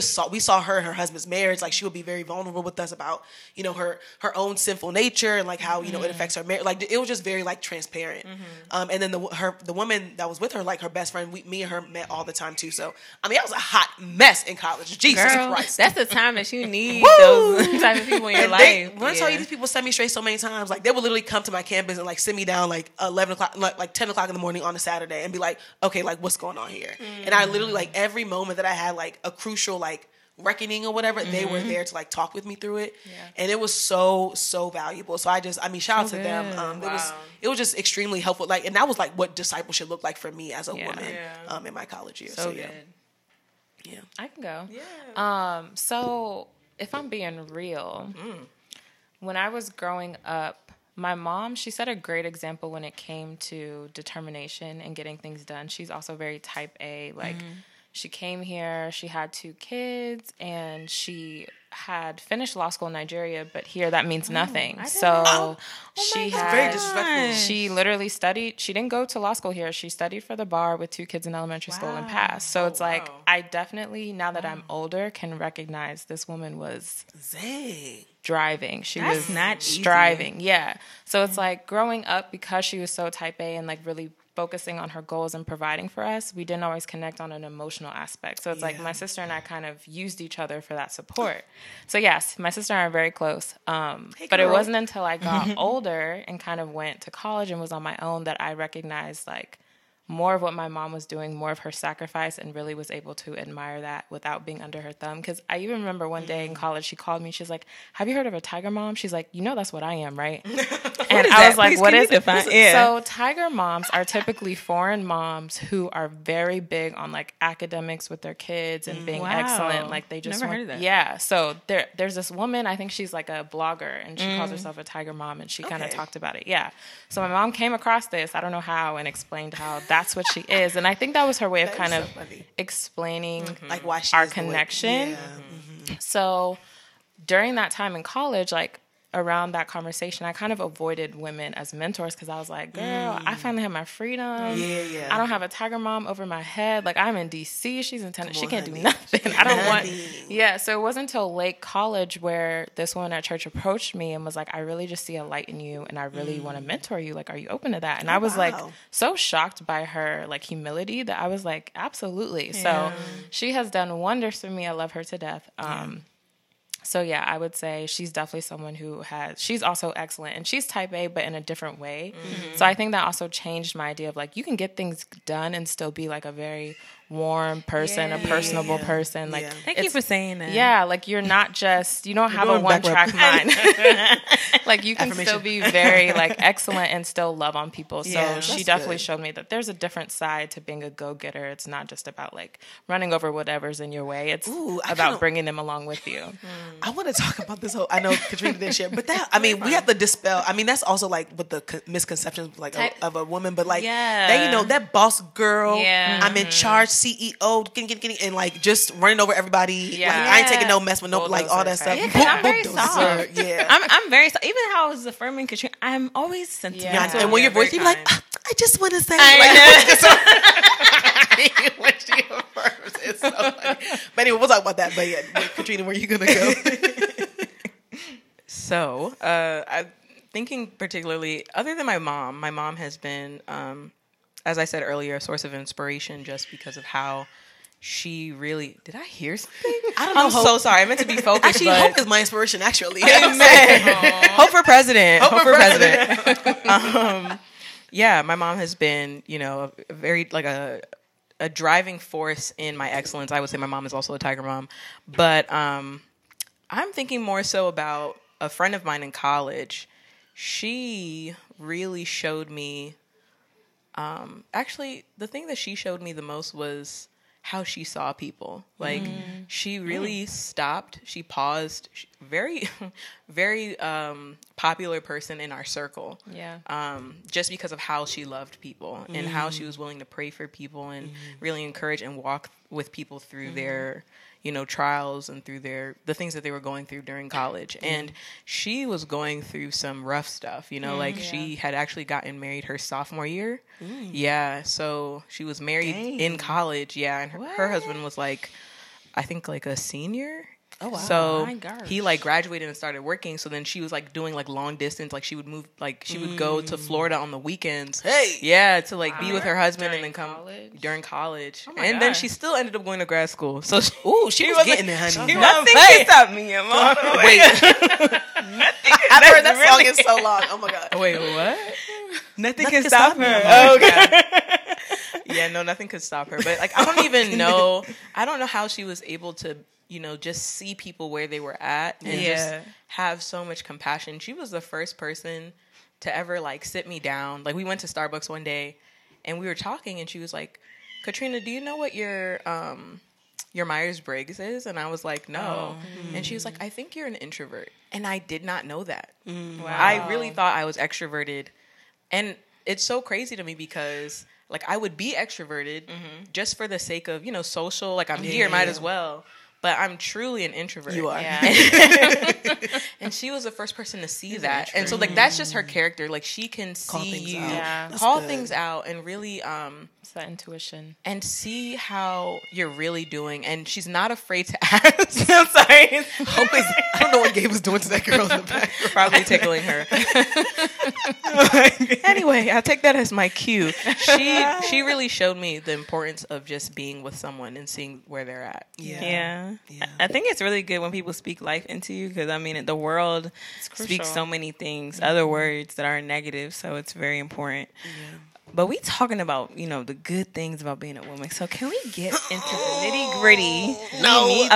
saw her and her husband's marriage. Like, she would be very vulnerable with us about, you know, her own sinful nature and, like, how, you know, it affects her marriage. Like, it was just very, like, transparent. Mm-hmm. And then the woman that was with her, like, her best friend, me and her met all the time, too. So, I mean, I was a hot mess in college. Jesus Christ. That's the time that you need those type of people in your life. When I tell you, these people send me straight so many times. Like, they would literally come to my campus and, like, sit me down, like, 10 o'clock in the morning on a Saturday and be like, okay, like, what's going on here? Mm-hmm. And I literally, like, every moment that I had, like, a crucial, like, reckoning or whatever, they were there to, like, talk with me through it. Yeah. And it was so, so valuable. So shout out to them. It was just extremely helpful. Like, and that was, like, what discipleship looked like for me as a woman in my college years. So, yeah. Good. Yeah. I can go. Yeah. So if I'm being real... Mm. When I was growing up, my mom, she set a great example when it came to determination and getting things done. She's also very type A. Like, she came here, she had 2 kids, and she had finished law school in Nigeria, but here that means nothing. She literally studied. She didn't go to law school here. She studied for the bar with 2 kids in elementary school and passed. So it's like, I definitely, now that I'm older, can recognize this woman was driving. She was not striving. Easy. Yeah. So it's like growing up, because she was so type A and, like, really focusing on her goals and providing for us, we didn't always connect on an emotional aspect. So it's like my sister and I kind of used each other for that support. So yes, my sister and I are very close. But it wasn't until I got older and kind of went to college and was on my own that I recognized, like, more of what my mom was doing, more of her sacrifice, and really was able to admire that without being under her thumb. Because I even remember one day in college, she called me. She's like, have you heard of a tiger mom? She's like, you know that's what I am, right? And I was like, what is it? So tiger moms are typically foreign moms who are very big on like academics with their kids and being excellent. Like they just never heard of that. Yeah. So there's this woman, I think she's like a blogger, and she calls herself a tiger mom, and she kind of talked about it. Yeah. So my mom came across this, I don't know how, and explained how that's what she is. And I think that was her way of kind of explaining like why she our connection. Yeah. So during that time in college, like around that conversation, I kind of avoided women as mentors because I was like, girl, I finally have my freedom. I don't have a tiger mom over my head. Like I'm in DC, she's in Tennessee. She can't do nothing. I don't want. Yeah. So it wasn't until late college where this woman at church approached me and was like, I really just see a light in you and I really want to mentor you. Like, are you open to that? And I was like so shocked by her like humility that I was like, absolutely. So she has done wonders for me. I love her to death. So yeah, I would say she's definitely someone who has, she's also excellent, and she's type A, but in a different way. So I think that also changed my idea of like, you can get things done and still be like a very warm person, a personable person. Like, thank you for saying that. Yeah. Like you're not just, you don't have a one track mind. Like you can still be very like excellent and still love on people. So she definitely showed me that there's a different side to being a go-getter. It's not just about like running over whatever's in your way. It's about bringing them along with you. I want to talk about this whole, I know Katrina didn't share, but that, I mean, we have to dispel, I mean, that's also like with the misconceptions like of a woman, but like that, you know, that boss girl, I'm in charge, CEO, and like just running over everybody. Like, I ain't taking no mess with no, like all that stuff. Yeah, I'm very soft. I'm very soft. Even how I was affirming Katrina, I'm always sentimental. Yeah. And when your voice, you're like, oh, I just want to say. Like, when she affirms, it's so funny. But anyway, we'll talk about that. But yeah, Katrina, where are you going to go? So, I'm thinking particularly, other than my mom has been... as I said earlier, a source of inspiration just because of how she really... Did I hear something? I don't know. I'm so sorry. I meant to be focused. Actually, Hope is my inspiration, actually. Amen. Hope for president. Hope for president. Yeah, my mom has been, you know, a very, like a driving force in my excellence. I would say my mom is also a tiger mom. But I'm thinking more so about a friend of mine in college. She really showed me... actually, the thing that she showed me the most was how she saw people. Like, she really stopped. She paused. Very, very popular person in our circle. Yeah. Just because of how she loved people and how she was willing to pray for people and really encourage and walk with people through their, you know, trials and through the things that they were going through during college. And she was going through some rough stuff, you know, like she had actually gotten married her sophomore year. Yeah. So she was married in college. Yeah. And her husband was like, I think like a senior. Oh, wow. So he like graduated and started working. So then she was like doing like long distance. Like she would move, like she would go to Florida on the weekends. Hey. Yeah. To like be with her husband and then come during college. Oh, and then she still ended up going to grad school. So she, she was getting it, honey. Nothing can stop me, Emma. Wait. I've heard that song in so long. Oh my God. Wait, what? Nothing can stop her. Oh God. Yeah, no, nothing could stop her. But like, I don't even know. I don't know how she was able to, you know, just see people where they were at and just have so much compassion. She was the first person to ever like sit me down. Like we went to Starbucks one day and we were talking and she was like, Katrina, do you know what your Myers-Briggs is? And I was like, no. And she was like, I think you're an introvert. And I did not know that. Wow. I really thought I was extroverted. And it's so crazy to me because... Like, I would be extroverted just for the sake of, you know, social. Like, I'm here, might as well. But I'm truly an introvert. You are. Yeah. And she was the first person to see that. And so, like, that's just her character. Like, she can see you, call things out, and really... It's that intuition. And see how you're really doing. And she's not afraid to ask. I'm sorry. I don't know what Gabe was doing to that girl in the back. Probably tickling her. Anyway, I'll take that as my cue. She really showed me the importance of just being with someone and seeing where they're at. Yeah. I think it's really good when people speak life into you because, I mean, the world speaks so many things, other words that are negative, so it's very important. Yeah. But we talking about, you know, the good things about being a woman. So can we get into the nitty gritty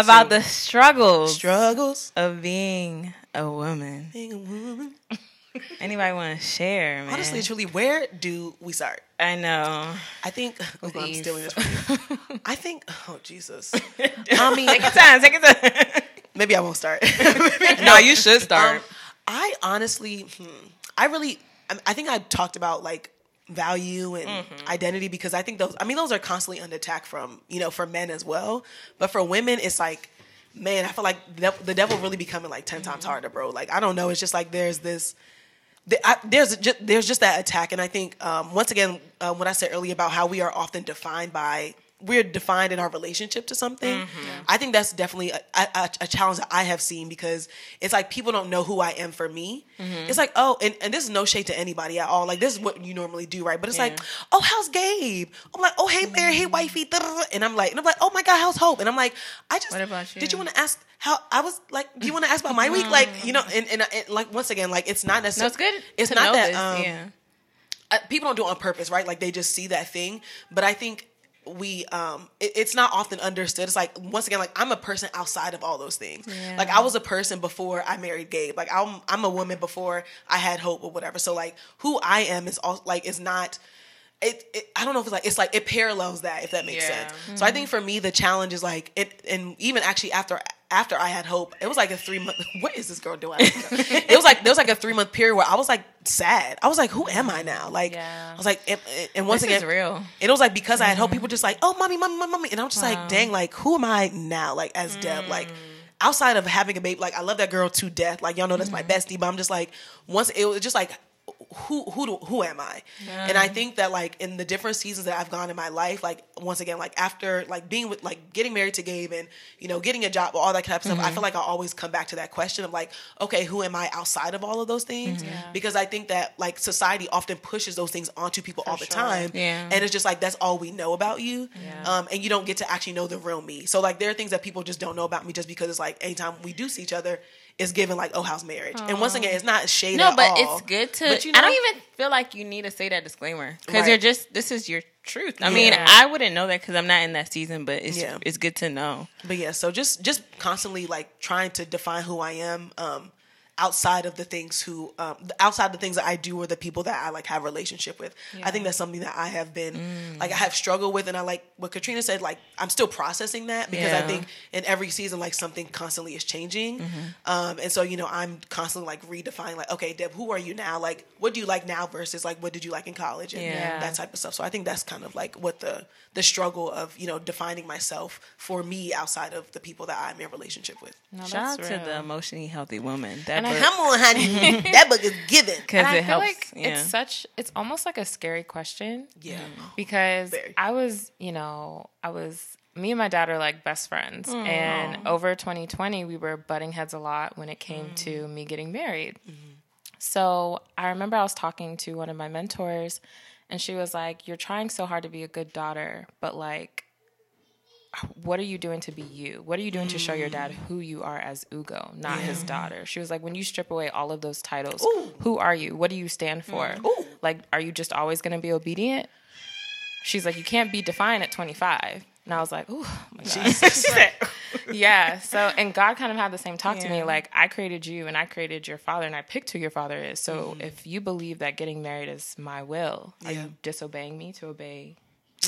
about the struggles of being a woman? Being a woman. Anybody want to share, man? Honestly, truly, where do we start? I know. I think... Oh, I'm stealing this from you. I think... Oh, Jesus. I mean... Take your time. Maybe I won't start. No, you should start. I honestly... I think I talked about, like, value and identity, because I think those... I mean, those are constantly under attack from, you know, for men as well. But for women, it's like, man, I feel like the devil really becoming, like, 10 times harder, bro. Like, I don't know. It's just like there's this... There's just that attack. And I think, once again, what I said earlier about how we are often defined by... We're defined in our relationship to something. Mm-hmm. I think that's definitely a challenge that I have seen, because it's like people don't know who I am for me. Mm-hmm. It's like, oh, and this is no shade to anybody at all. Like, this is what you normally do, right? But it's like, oh, how's Gabe? I'm like, oh, hey, Mary, hey, wifey. And I'm like, oh, my God, how's Hope? And I'm like, what about you? Did you want to ask how I was, like, do you want to ask about my week? Like, you know, and like, once again, like, it's not necessarily... No, it's good. It's not that... people don't do it on purpose, right? Like, they just see that thing. But I think... it's not often understood. It's like, once again, like, I'm a person outside of all those things. Yeah. Like, I was a person before I married Gabe. Like, I'm a woman before I had Hope or whatever. So, like, who I am is all, like, is not... I don't know if it's like it parallels that, if that makes sense. Mm-hmm. So I think for me the challenge is like it, and even actually after I had Hope, it was like a 3 month. What is this girl doing? It was like there was like a 3 month period where I was like sad. I was like, who am I now? Like I was like, and once again, this is real. It was like because I had Hope, people just like, oh, mommy, and I'm just like, dang, like who am I now? Like as Deb, like. Outside of having a baby, like I love that girl to death. Like y'all know that's my bestie, but I'm just like once it was just like. Who am I? Yeah. And I think that like in the different seasons that I've gone in my life, like once again, like after like being with like getting married to Gabe and you know getting a job, all that kind of stuff, I feel like I always come back to that question of like, okay, who am I outside of all of those things? Yeah. Because I think that like society often pushes those things onto people all the time, and it's just like that's all we know about you, and you don't get to actually know the real me. So like there are things that people just don't know about me just because it's like anytime we do see each other. It's given like, oh, how's marriage? And once again, it's not shade at all. No, but it's good to... But, you know, I don't even feel like you need to say that disclaimer. Because you're just... This is your truth. I mean, I wouldn't know that because I'm not in that season, but it's good to know. But yeah, so just constantly like trying to define who I am outside the things that I do or the people that I like have a relationship with. Yeah. I think that's something that I have been like I have struggled with, and I like what Katrina said, like I'm still processing that because I think in every season like something constantly is changing. And so you know I'm constantly like redefining like, okay, Deb, who are you now? Like what do you like now versus like what did you like in college and that type of stuff. So I think that's kind of like what the struggle of, you know, defining myself for me outside of the people that I'm in a relationship with. No, shout out to the Emotionally Healthy Woman. Come on, honey. That book is given. Because it helps. Like it's almost like a scary question. Yeah. Because me and my dad are like best friends. Mm. And over 2020, we were butting heads a lot when it came to me getting married. Mm. So I remember I was talking to one of my mentors and she was like, you're trying so hard to be a good daughter, but like, what are you doing to be you? What are you doing to show your dad who you are as Ugo, not his daughter? She was like, when you strip away all of those titles, who are you? What do you stand for? Mm. Like, are you just always going to be obedient? She's like, you can't be defiant at 25. And I was like, ooh, my God. Jesus. Yeah. So, and God kind of had the same talk to me. Like, I created you and I created your father and I picked who your father is. So if you believe that getting married is my will, are you disobeying me to obey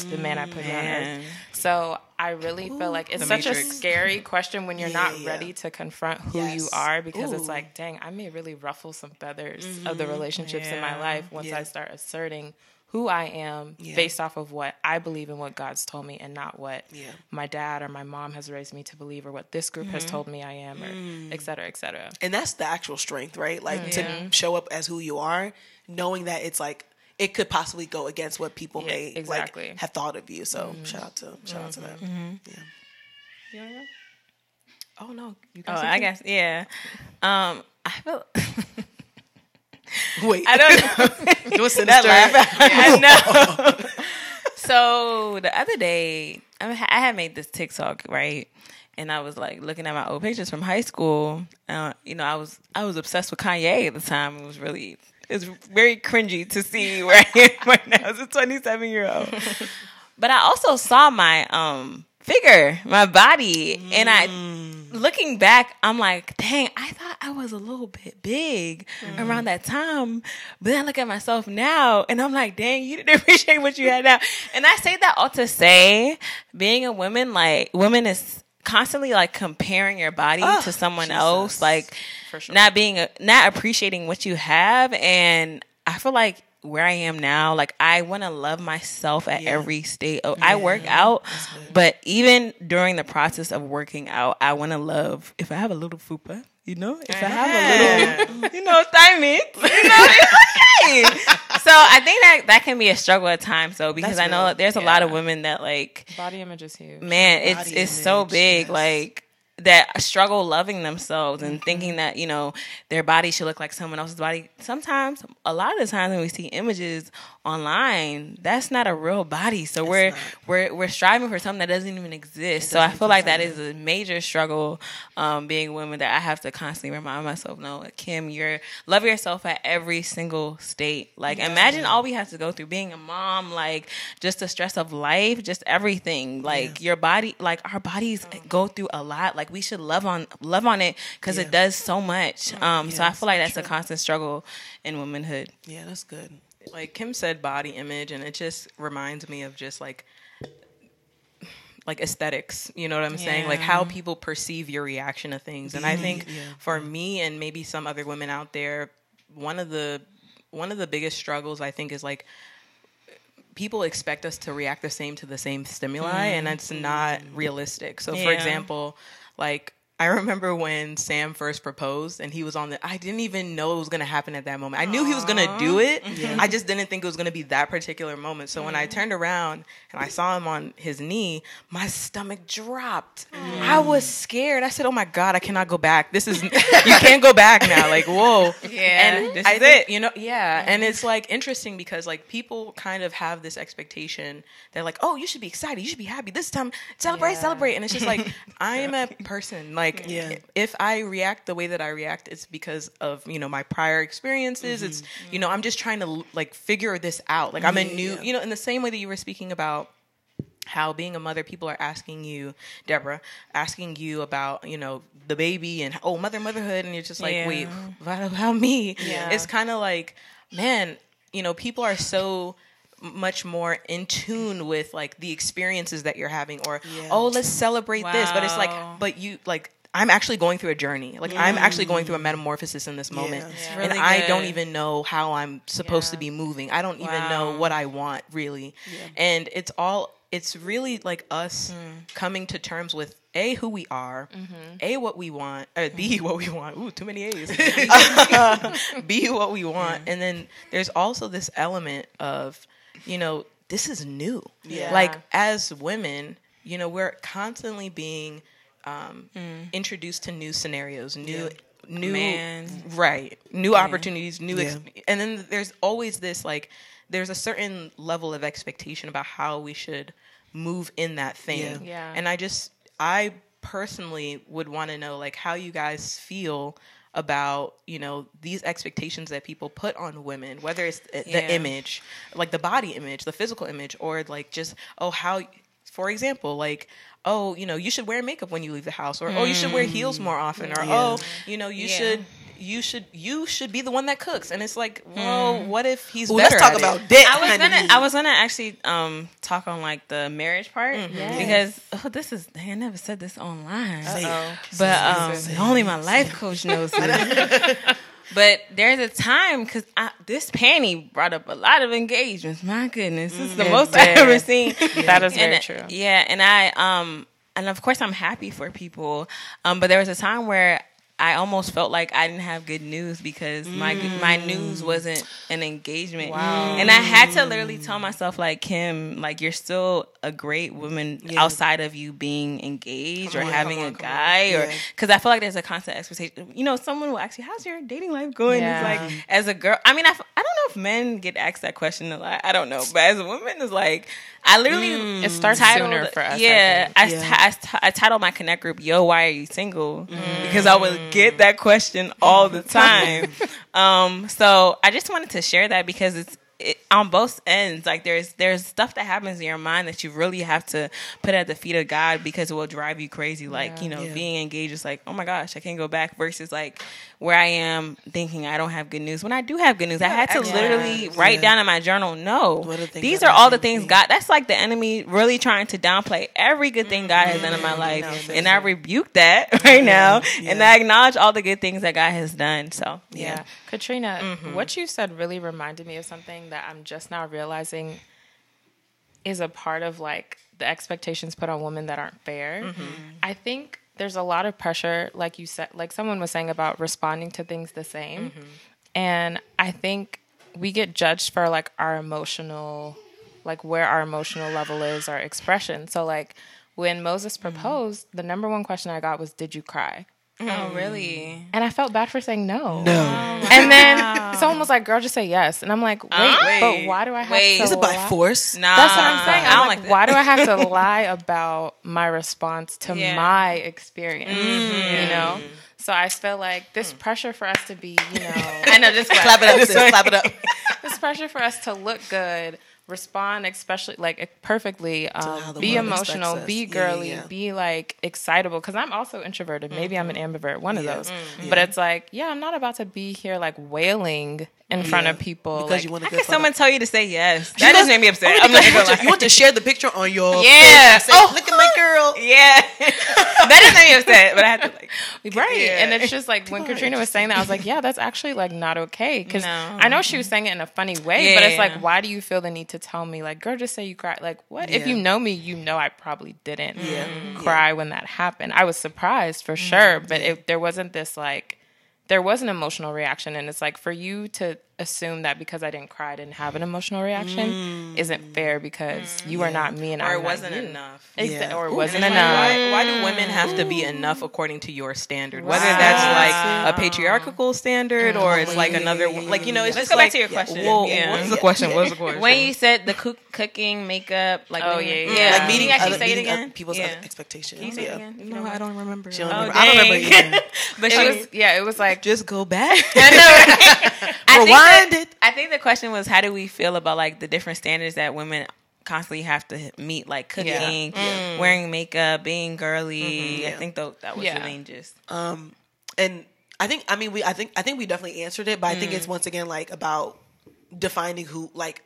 the man I put on earth? So I really feel like it's such a scary question when you're not ready to confront who you are, because it's like, dang, I may really ruffle some feathers of the relationships in my life once I start asserting who I am based off of what I believe and what God's told me, and not what my dad or my mom has raised me to believe or what this group has told me I am, or et cetera, et cetera. And that's the actual strength, right? Like to show up as who you are, knowing that it's like, it could possibly go against what people may like, have thought of you. So shout out to them. Mm-hmm. Yeah. Oh no. You guys I guess. I feel. Wait. I don't know. Don't send that laugh. I know. So the other day, I had made this TikTok, right? And I was like looking at my old pictures from high school. You know, I was obsessed with Kanye at the time. It was really, it's very cringy to see where I am right now as a 27-year-old. But I also saw my figure, my body, and looking back, I'm like, dang, I thought I was a little bit big around that time. But then I look at myself now, and I'm like, dang, you didn't appreciate what you had now. And I say that all to say, being a woman, like, women is constantly like comparing your body to someone else, like not appreciating what you have. And I feel like where I am now, like I want to love myself at every state. I work out, but even during the process of working out, I want to love if I have a little fupa, you know, if I have a little, you know, thymus, you know, it's okay. So I think that can be a struggle at times, though, because that's I know that there's a lot of women that like body image is huge. Man, it's so big, like. That struggle loving themselves and thinking that, you know, their body should look like someone else's body. Sometimes, a lot of the times when we see images online, that's not a real body. So that's we're striving for something that doesn't even exist. So I feel like that is a major struggle, being women, that I have to constantly remind myself, no, Kim, love yourself at every single state. Like, imagine all we have to go through being a mom, like just the stress of life, just everything. Like your body, like our bodies go through a lot. Like, we should love on it because it does so much. So I feel like that's a constant struggle in womanhood. Yeah, that's good. Like Kim said, body image, and it just reminds me of just like aesthetics. You know what I'm saying? Like how people perceive your reaction to things. And I think for me and maybe some other women out there, one of the biggest struggles I think is like people expect us to react to the same stimuli, and that's not realistic. So for example, like I remember when Sam first proposed and he was I didn't even know it was going to happen at that moment. I knew he was going to do it. Yeah. I just didn't think it was going to be that particular moment. So when I turned around and I saw him on his knee, my stomach dropped. I was scared. I said, oh my God, I cannot go back. You can't go back now. Like, whoa. Yeah. And this is it. You know, yeah. And it's like interesting because like people kind of have this expectation. They're like, oh, you should be excited. You should be happy. This time, celebrate. And it's just like, I am a person. If I react the way that I react, it's because of, you know, my prior experiences. It's, you know, I'm just trying to like figure this out. Like I'm a new, you know, in the same way that you were speaking about how being a mother, people are asking you, Deborah, about, you know, the baby and motherhood. And you're just like, wait, what about me? Yeah. It's kind of like, man, you know, people are so much more in tune with like the experiences that you're having or, let's celebrate this. But it's like, I'm actually going through a journey. Like I'm actually going through a metamorphosis in this moment. Yeah. Really, and I don't even know how I'm supposed to be moving. I don't even know what I want really. Yeah. And it's really like us coming to terms with A, who we are, A, what we want, or B, what we want. Ooh, too many A's. B, what we want. And then there's also this element of, you know, this is new. Yeah. Like as women, you know, we're constantly being introduced to new scenarios, new opportunities, and then there's always this like there's a certain level of expectation about how we should move in that thing. Yeah. And I personally would want to know like how you guys feel about, you know, these expectations that people put on women, whether it's the image, like the body image, the physical image, or like just, how, for example, like, you know, you should wear makeup when you leave the house, or, you should wear heels more often, or, you know, you should... You should be the one that cooks. And it's like, well, what if he's better? Let's talk about it. I was gonna actually talk on like the marriage part because I never said this online. But only my life coach knows this. But there's a time because this panty brought up a lot of engagements. My goodness, this is the most I've ever seen. That is very true. Yeah, and I of course I'm happy for people. But there was a time where I almost felt like I didn't have good news because my news wasn't an engagement. Wow. And I had to literally tell myself, like, Kim, like, you're still a great woman outside of you being engaged or having a guy. Or because I feel like there's a constant expectation. You know, someone will ask you, how's your dating life going? It's like, as a girl, I mean, I don't know if men get asked that question a lot. I don't know. But as a woman, it's like, I literally it starts sooner for us. Yeah. I title my connect group, Yo, Why Are You Single? Because I would get that question all the time. So I just wanted to share that because it's on both ends. Like there's stuff that happens in your mind that you really have to put at the feet of God because it will drive you crazy. Like, being engaged is like, oh my gosh, I can't go back, versus like where I am thinking I don't have good news when I do have good news. I had to literally write down in my journal, no, these are all the things God, that's like the enemy really trying to downplay every good thing God has done in my life. And I rebuke that right now. Yeah. And I acknowledge all the good things that God has done. So, yeah. Katrina, what you said really reminded me of something that I'm just now realizing is a part of like the expectations put on women that aren't fair. I think there's a lot of pressure, like you said, like someone was saying about responding to things the same. And I think we get judged for like our emotional, like where our emotional level is, our expression. So like when Moses proposed, the number one question I got was, did you cry? Oh, really? And I felt bad for saying no. No. And then someone was like, girl, just say yes. And I'm like, wait, but why do I have to is it by force? Nah. That's what I'm saying. I'm like, why do I have to lie about my response to my experience? You know? So I feel like this pressure for us to be, you know. I know, just clap it up, sis. Clap it up. This pressure for us to look good, respond especially like perfectly, be emotional, be girly, be like excitable, because I'm also introverted, maybe I'm an ambivert, one of those, but it's like, I'm not about to be here like wailing in front of people. Because like, you want to. How can someone tell you to say yes? That doesn't make me upset. I'm like, you want to share the picture on your page. Say, look at my girl. That doesn't make me upset, but I have to like. And it's just like when Katrina was saying that, I was like, yeah, that's actually like not okay. Because I know she was saying it in a funny way, but it's like, why do you feel the need to tell me like, girl, just say you cried? Like what? If you know me, you know I probably didn't cry when that happened. I was surprised for sure, but if there wasn't this like, there was an emotional reaction, and it's like for you to assume that because I didn't cry, I didn't have an emotional reaction isn't fair, because you are not me, and I'm not you. Or it wasn't enough. Or it wasn't enough. Why do women have to be enough according to your standard? Whether that's like a patriarchal standard or it's like another, like, you know, it's just like. Let's go back to your question. Well, what's the question? What's the question? When you said the cooking, makeup, like, like meeting, can you actually say it again? People's expectations. Can you say it again? No, I don't remember. She don't remember. I don't remember either. But she was, it was like, just go back. I know, right? I think the question was, how do we feel about like the different standards that women constantly have to meet, like cooking, wearing makeup, being girly. I think that was the main gist. And I think, I mean, I think we definitely answered it, but I think it's once again like about defining who, like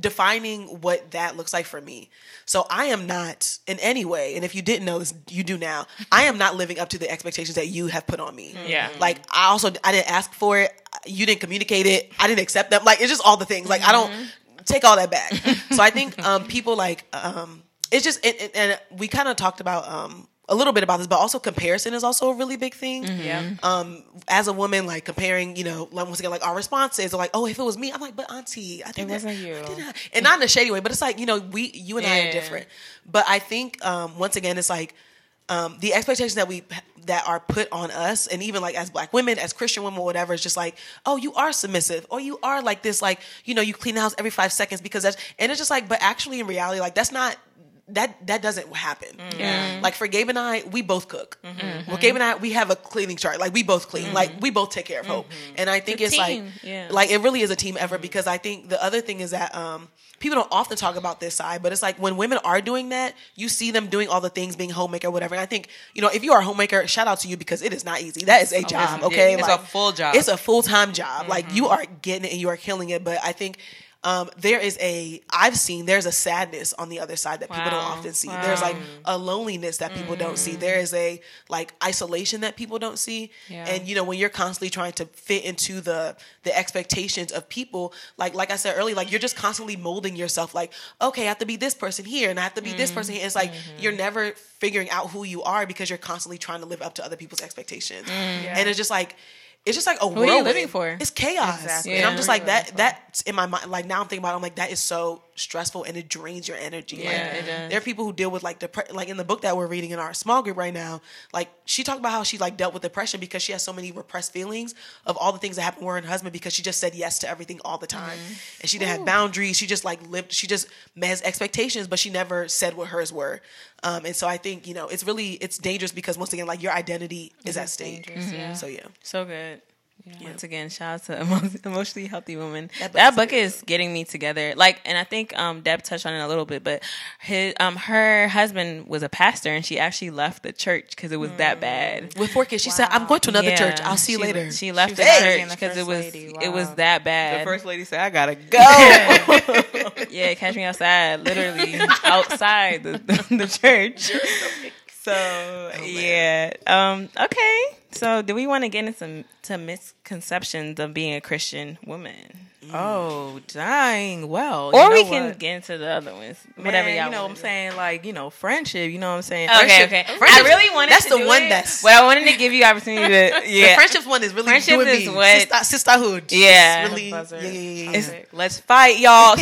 defining what that looks like for me. So I am not in any way, and if you didn't know this, you do now. I am not living up to the expectations that you have put on me. Yeah. Like I didn't ask for it. You didn't communicate it. I didn't accept them. Like, it's just all the things. Like, I don't take all that back. So I think people like, it's just, and we kind of talked about a little bit about this, but also comparison is also a really big thing. As a woman, like comparing, you know, like once again, like our responses are like, oh, if it was me, I'm like, but auntie, I think it wasn't you. And not in a shady way, but it's like, you know, you and I are different. But I think once again, it's like, the expectations that are put on us, and even like as Black women, as Christian women, whatever, it's just like, oh, you are submissive, or you are like this, like, you know, you clean the house every 5 seconds because that's, and it's just like, but actually in reality, like that's not, that doesn't happen. Like for Gabe and I, we both cook. Well, Gabe and I, we have a cleaning chart. Like we both clean. Like we both take care of Hope. And I think it's like, like it really is a team effort, because I think the other thing is that, people don't often talk about this side, but it's like when women are doing that, you see them doing all the things, being homemaker, whatever. And I think, you know, if you are a homemaker, shout out to you, because it is not easy. That is a job, okay? It's like, a full job. It's a full-time job. Like you are getting it and you are killing it. But I think there's a sadness on the other side that people don't often see. There's like a loneliness that people don't see. There is a like isolation that people don't see. And you know, when you're constantly trying to fit into the expectations of people, like I said earlier, like you're just constantly molding yourself. Like, okay, I have to be this person here, and I have to be this person here. It's like you're never figuring out who you are because you're constantly trying to live up to other people's expectations. And it's just like a whirlwind. What are you living for? It's chaos. Exactly. And I'm just like, that that in my mind, like now I'm thinking about it, I'm like, that is so stressful and it drains your energy. Yeah, like, it does. There are people who deal with like depression, like in the book that we're reading in our small group right now, like she talked about how she like dealt with depression because she has so many repressed feelings of all the things that happened with her and husband because she just said yes to everything all the time. Mm-hmm. And she didn't have boundaries. She just like lived, she just met his expectations, but she never said what hers were. And so I think, you know, it's really, it's dangerous because once again, like your identity is at stake. Mm-hmm. Yeah. So yeah. So good. Yeah. Once again, shout out to Emotionally Healthy Woman. That book is getting me together. Like, and I think Deb touched on it a little bit, but his her husband was a pastor, and she actually left the church because it was that bad with 4 kids. She said, "I'm going to another church. I'll see you later." She left the church because it was it was that bad. The first lady said, "I gotta go." Yeah, catch me outside, literally outside the church. So yeah, okay. So do we want to get into some misconceptions of being a Christian woman? Oh, dang. Well, or you know we can get into the other ones. Man, whatever y'all. You know what I'm saying? Like, you know, friendship. You know what I'm saying? Okay. Friendship. I really wanted. That's to the do one it. That's. Well, I wanted to give you opportunity to. Yeah, the friendships one is really doing is me. What sisterhood. Yeah, really, yeah. Let's fight, y'all.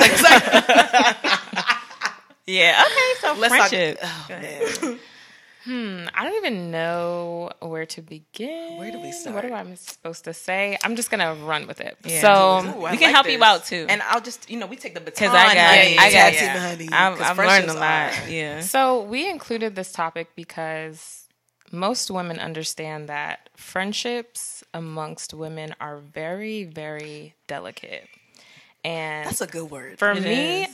Yeah. Okay. So let's friendship. Man. I don't even know where to begin. Where do we start? What am I supposed to say? I'm just going to run with it. Yeah. So we can help you out, too. And I'll just, you know, we take the baton. Because I've learned a lot. Yeah. So we included this topic because most women understand that friendships amongst women are very, very delicate. And that's a good word. For me,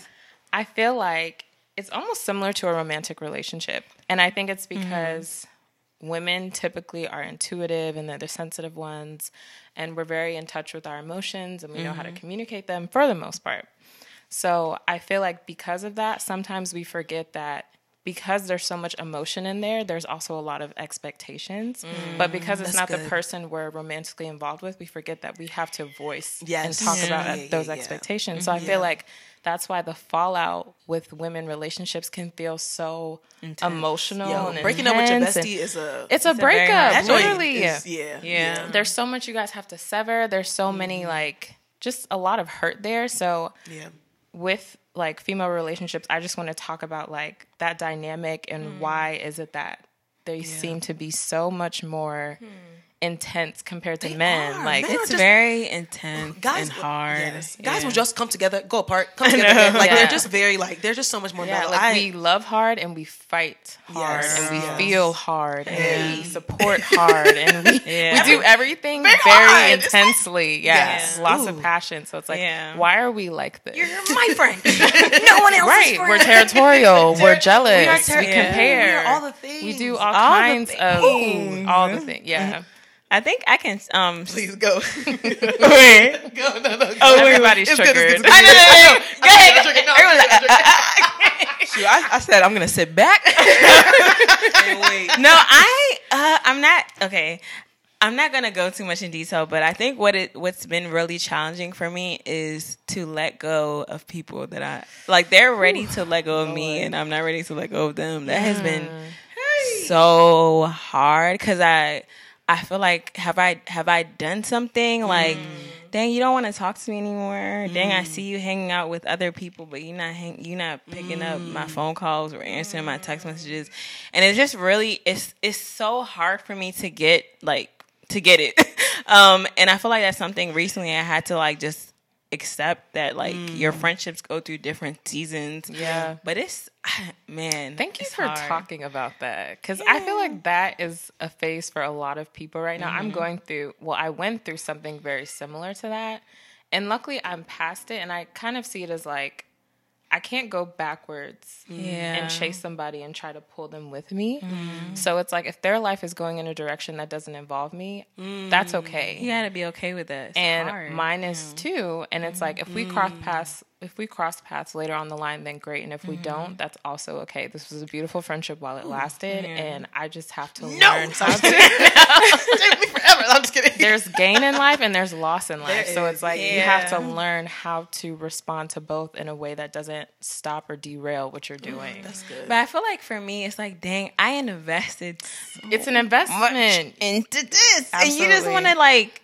I feel like it's almost similar to a romantic relationship. And I think it's because women typically are intuitive and they're the sensitive ones. And we're very in touch with our emotions and we know how to communicate them for the most part. So I feel like because of that, sometimes we forget that because there's so much emotion in there, there's also a lot of expectations. But because it's not the person we're romantically involved with, we forget that we have to voice and talk about those expectations. So I feel like that's why the fallout with women relationships can feel so intense. Emotional. Yo, and breaking up with your bestie is a breakup, literally. Yeah. There's so much you guys have to sever. There's so many, like, just a lot of hurt there. So with, like, female relationships, I just want to talk about, like, that dynamic and why is it that they seem to be so much more intense compared to men. Are. Like, men it's just very intense guys and hard. Yes. Yeah. Guys will just come together, go apart, come together again. Like, they're just very, like, they're just so much more battle. Like, we love hard and we fight hard and we feel hard and we support hard and we do everything very intensely. Like, lots of passion. So it's like, why are we like this? You're my friend. No one else is friend. We're territorial. We're jealous. We compare. We are all the things. We do all kinds of things. All the things. Yeah. I think I can. Please go. Wait. Go. No. Oh, everybody's triggered. I know. Go ahead. I said I'm gonna sit back and wait. No, I'm not. Okay, I'm not gonna go too much in detail, but I think what's been really challenging for me is to let go of people that I like. They're ready to let go of me, and I'm not ready to let go of them. That has been so hard because I feel like, have I done something? Like, dang, you don't want to talk to me anymore. Dang, I see you hanging out with other people, but you're not picking up my phone calls or answering my text messages. And it's just really, it's so hard for me to get, like, to get it. And I feel like that's something recently I had to, like, just accept that, like, your friendships go through different seasons. Yeah. But it's, man, thank you for talking about that, because I feel like that is a phase for a lot of people right now. I'm going through, well, I went through something very similar to that, and luckily I'm past it, and I kind of see it as like, I can't go backwards and chase somebody and try to pull them with me. So it's like, if their life is going in a direction that doesn't involve me, that's okay. You got to be okay with that. It's and hard. Mine is too. And it's like, if we cross paths later on the line, then great. And if we don't, that's also okay. This was a beautiful friendship while it lasted, and I just have to learn how to. Take me forever. I'm just kidding. There's gain in life and there's loss in life. So it's like you have to learn how to respond to both in a way that doesn't stop or derail what you're doing. That's good. But I feel like for me, it's like, dang, I invested. So it's an investment into this, absolutely. And you just want to like.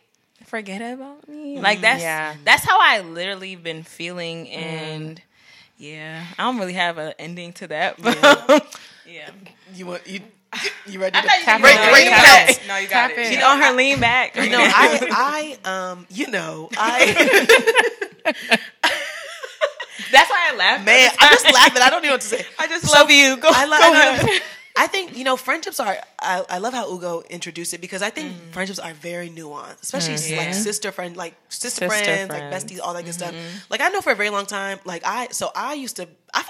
forget about me. Like, that's how I literally been feeling. And yeah, I don't really have an ending to that. But yeah. You ready to tap it? No, you got it. She's on her lean back. No, I that's why I laugh. Man, I'm just laughing. I don't even know what to say. I just love you. Go ahead. I think, friendships are, I love how Ugo introduced it, because I think friendships are very nuanced, especially like sister friends, like besties, all that good stuff. Like, I know for a very long time, like I feel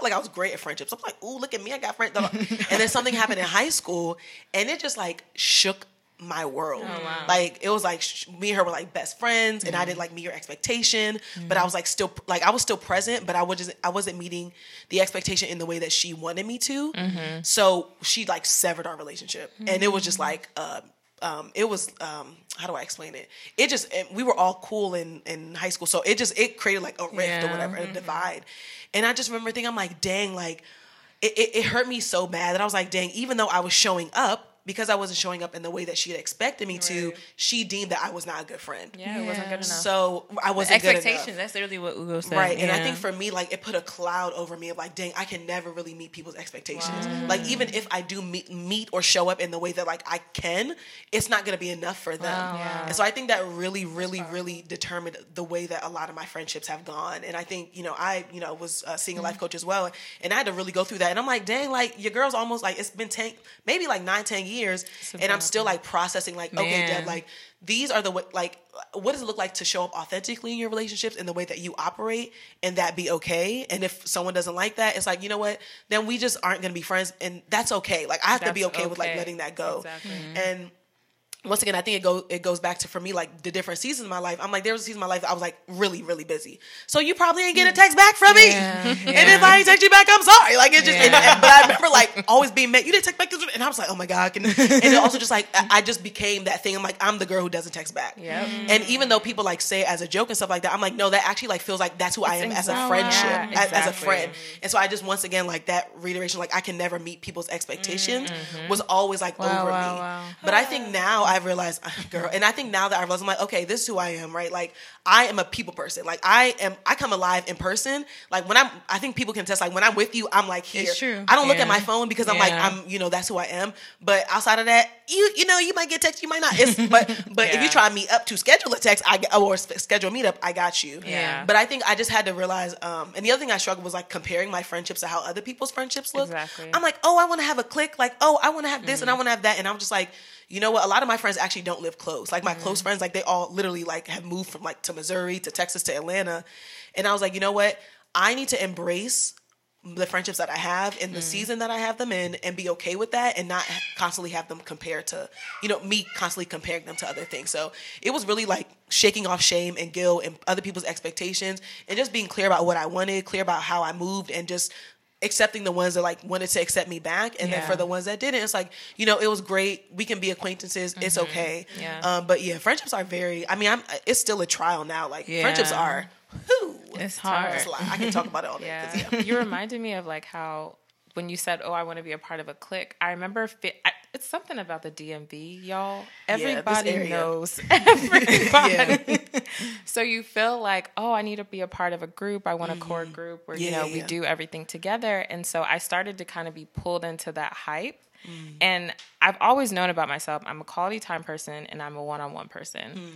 like I was great at friendships. I'm like, ooh, look at me. I got friends. And then something happened in high school and it just like shook my world. Oh, wow. Like, it was like me and her were like best friends, and I didn't like meet your expectation, but I was like still like I was still present, but I wasn't meeting the expectation in the way that she wanted me to. Mm-hmm. So she like severed our relationship, and it was just like it was how do I explain it? It just we were all cool in high school, so it created like a rift or whatever, a divide. And I just remember thinking, I'm like, dang, like it hurt me so bad that I was like, dang, even though I was showing up. Because I wasn't showing up in the way that she had expected me to, she deemed that I was not a good friend. Yeah, it wasn't good enough. So I wasn't good enough. Expectations, that's literally what Ugo said. Right, and I think for me, like, it put a cloud over me of like, dang, I can never really meet people's expectations. Wow. Like, even if I do meet or show up in the way that, like, I can, it's not going to be enough for them. Wow. Yeah. And so I think that really, really, really determined the way that a lot of my friendships have gone. And I think, I was seeing a life coach as well, and I had to really go through that. And I'm like, dang, like, your girl's almost, like, it's been 9, 10 years, and I'm still like processing, like, okay, Deb, like, these are the like, what does it look like to show up authentically in your relationships in the way that you operate, and that be okay? And if someone doesn't like that, it's like, you know what, then we just aren't going to be friends, and that's okay. Like, I have to be okay with like letting that go. Exactly. And once again, I think it goes back to, for me, like the different seasons of my life. I'm like, there was a season of my life I was like really, really busy. So you probably ain't getting a text back from me. Yeah. And if I ain't text you back, I'm sorry. Like, it just, but I remember like always being mad. You didn't text back. And I was like, oh my God. And it also just like, I just became that thing. I'm like, I'm the girl who doesn't text back. Yep. And even though people like say it as a joke and stuff like that, I'm like, no, that actually like feels like that's who I am as a friendship, as a friend. And so I just, once again, like that reiteration, like I can never meet people's expectations was always like over me. Wow. But I think now I realized, girl, and I think now that I realize, I'm like, okay, this is who I am, right? Like, I am a people person. Like, I come alive in person. Like, when I think people can attest, like, when I'm with you, I'm like here. It's true. I don't look at my phone because I'm like, I'm, that's who I am. But outside of that, you might get text, you might not. But if you try to meet up to schedule a text, or schedule a meetup, I got you. Yeah. But I think I just had to realize, and the other thing I struggled was like comparing my friendships to how other people's friendships look. Exactly. I'm like, oh, I want to have a clique. Like, oh, I want to have this and I want to have that. And I'm just like, you know what? A lot of my friends actually don't live close. Like, my close friends, like, they all literally like have moved from like to Missouri, to Texas, to Atlanta. And I was like, you know what? I need to embrace the friendships that I have in the season that I have them in, and be okay with that, and not constantly have them compared to, me constantly comparing them to other things. So it was really like shaking off shame and guilt and other people's expectations, and just being clear about what I wanted, clear about how I moved, and just accepting the ones that like wanted to accept me back. And then for the ones that didn't, it's like, it was great. We can be acquaintances. It's okay. Yeah. But yeah, friendships are very, it's still a trial now. Like friendships are, it's hard. It's I can talk about it all day. Yeah. You reminded me of like how, when you said, oh, I want to be a part of a clique, I remember it's something about the DMV, y'all. Everybody knows everybody. So you feel like, oh, I need to be a part of a group. I want a core group where, we do everything together. And so I started to kind of be pulled into that hype. Mm. And I've always known about myself, I'm a quality time person and I'm a one-on-one person. Mm.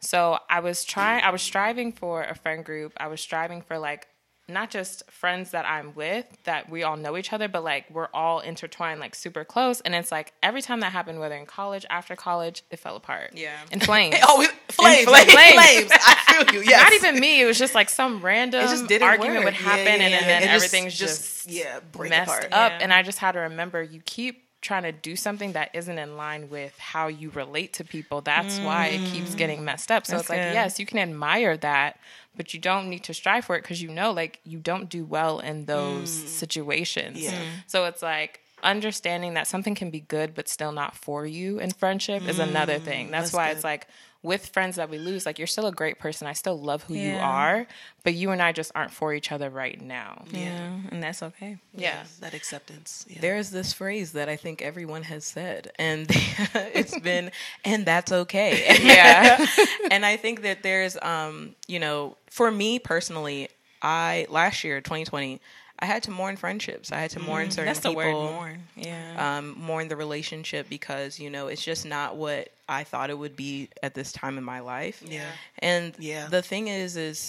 So I was striving for a friend group. I was striving for like, not just friends that I'm with, that we all know each other, but like we're all intertwined, like super close. And it's like every time that happened, whether in college, after college, it fell apart. Yeah. In flames. Oh, flames. I feel you. Yes. Not even me. It was just like some random argument would happen, and then everything's just messed apart. Up. Yeah. And I just had to remember, you keep trying to do something that isn't in line with how you relate to people. That's why it keeps getting messed up. So it's like, yes, you can admire that, but you don't need to strive for it, because like you don't do well in those situations. Yeah. So it's like understanding that something can be good but still not for you in friendship is another thing. That's why it's like with friends that we lose, like, you're still a great person. I still love who you are, but you and I just aren't for each other right now. Yeah. And that's okay. Yeah. That acceptance. Yeah. There is this phrase that I think everyone has said, and it's been, and that's okay. Yeah. And I think that there's, you know, for me personally, last year, 2020, I had to mourn friendships. I had to mourn certain people. That's the word, mourn. Yeah. Mourn the relationship because, you know, it's just not what I thought it would be at this time in my life. Yeah. And the thing is,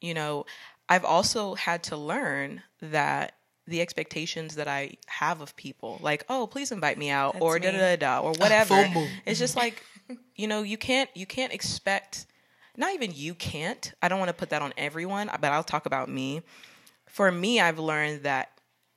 you know, I've also had to learn that the expectations that I have of people, like, oh, please invite me out, that's or da da da, or whatever. It's just like, you know, you can't expect, not even you can't. I don't want to put that on everyone, but I'll talk about me. For me, I've learned that,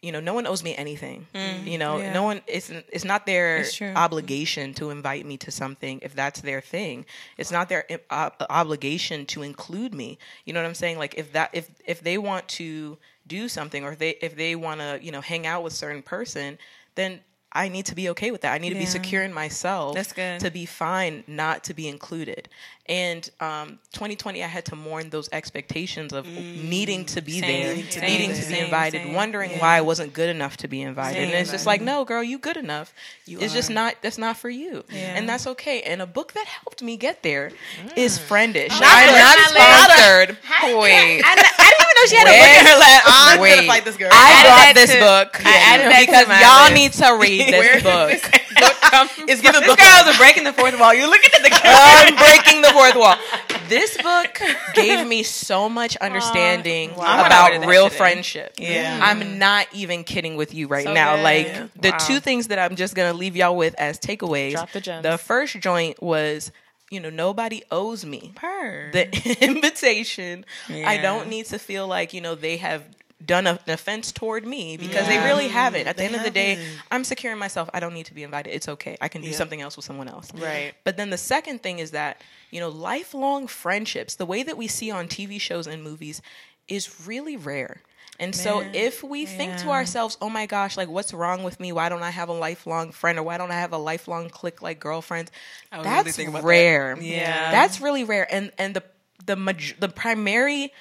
you know, no one owes me anything. You know, no one, it's not their obligation to invite me to something if that's their thing. It's not their obligation to include me. You know what I'm saying? Like, if they want to do something, or if they want to, you know, hang out with a certain person, then I need to be okay with that. I need to be secure in myself to be fine not to be included. And 2020, I had to mourn those expectations of needing to be there, needing to be invited, wondering why I wasn't good enough to be invited. And it's just like, no, girl, you good enough. That's not for you. Yeah. And that's okay. And a book that helped me get there is Friendish. Oh, I'm not sponsored. Wait. I didn't even know she had a book in her lap. I'm going to fight this girl. I bought this book because y'all need to read this book. It's giving book. This girl is breaking the fourth wall. You're looking at the camera. I'm breaking the fourth wall. This book gave me so much understanding about real friendship. Yeah. I'm not even kidding with you right now. Like, the two things that I'm just going to leave y'all with as takeaways. Drop the gems. The first joint was, you know, nobody owes me the invitation. Yeah. I don't need to feel like, you know, they have done an offense toward me because they really haven't. At the end of the day, I'm secure in myself. I don't need to be invited. It's okay. I can do something else with someone else. Right. But then the second thing is that, you know, lifelong friendships, the way that we see on TV shows and movies, is really rare. And so if we think to ourselves, oh my gosh, like, what's wrong with me? Why don't I have a lifelong friend, or why don't I have a lifelong clique like girlfriends? That's really rare. Yeah. That's really rare. And the primary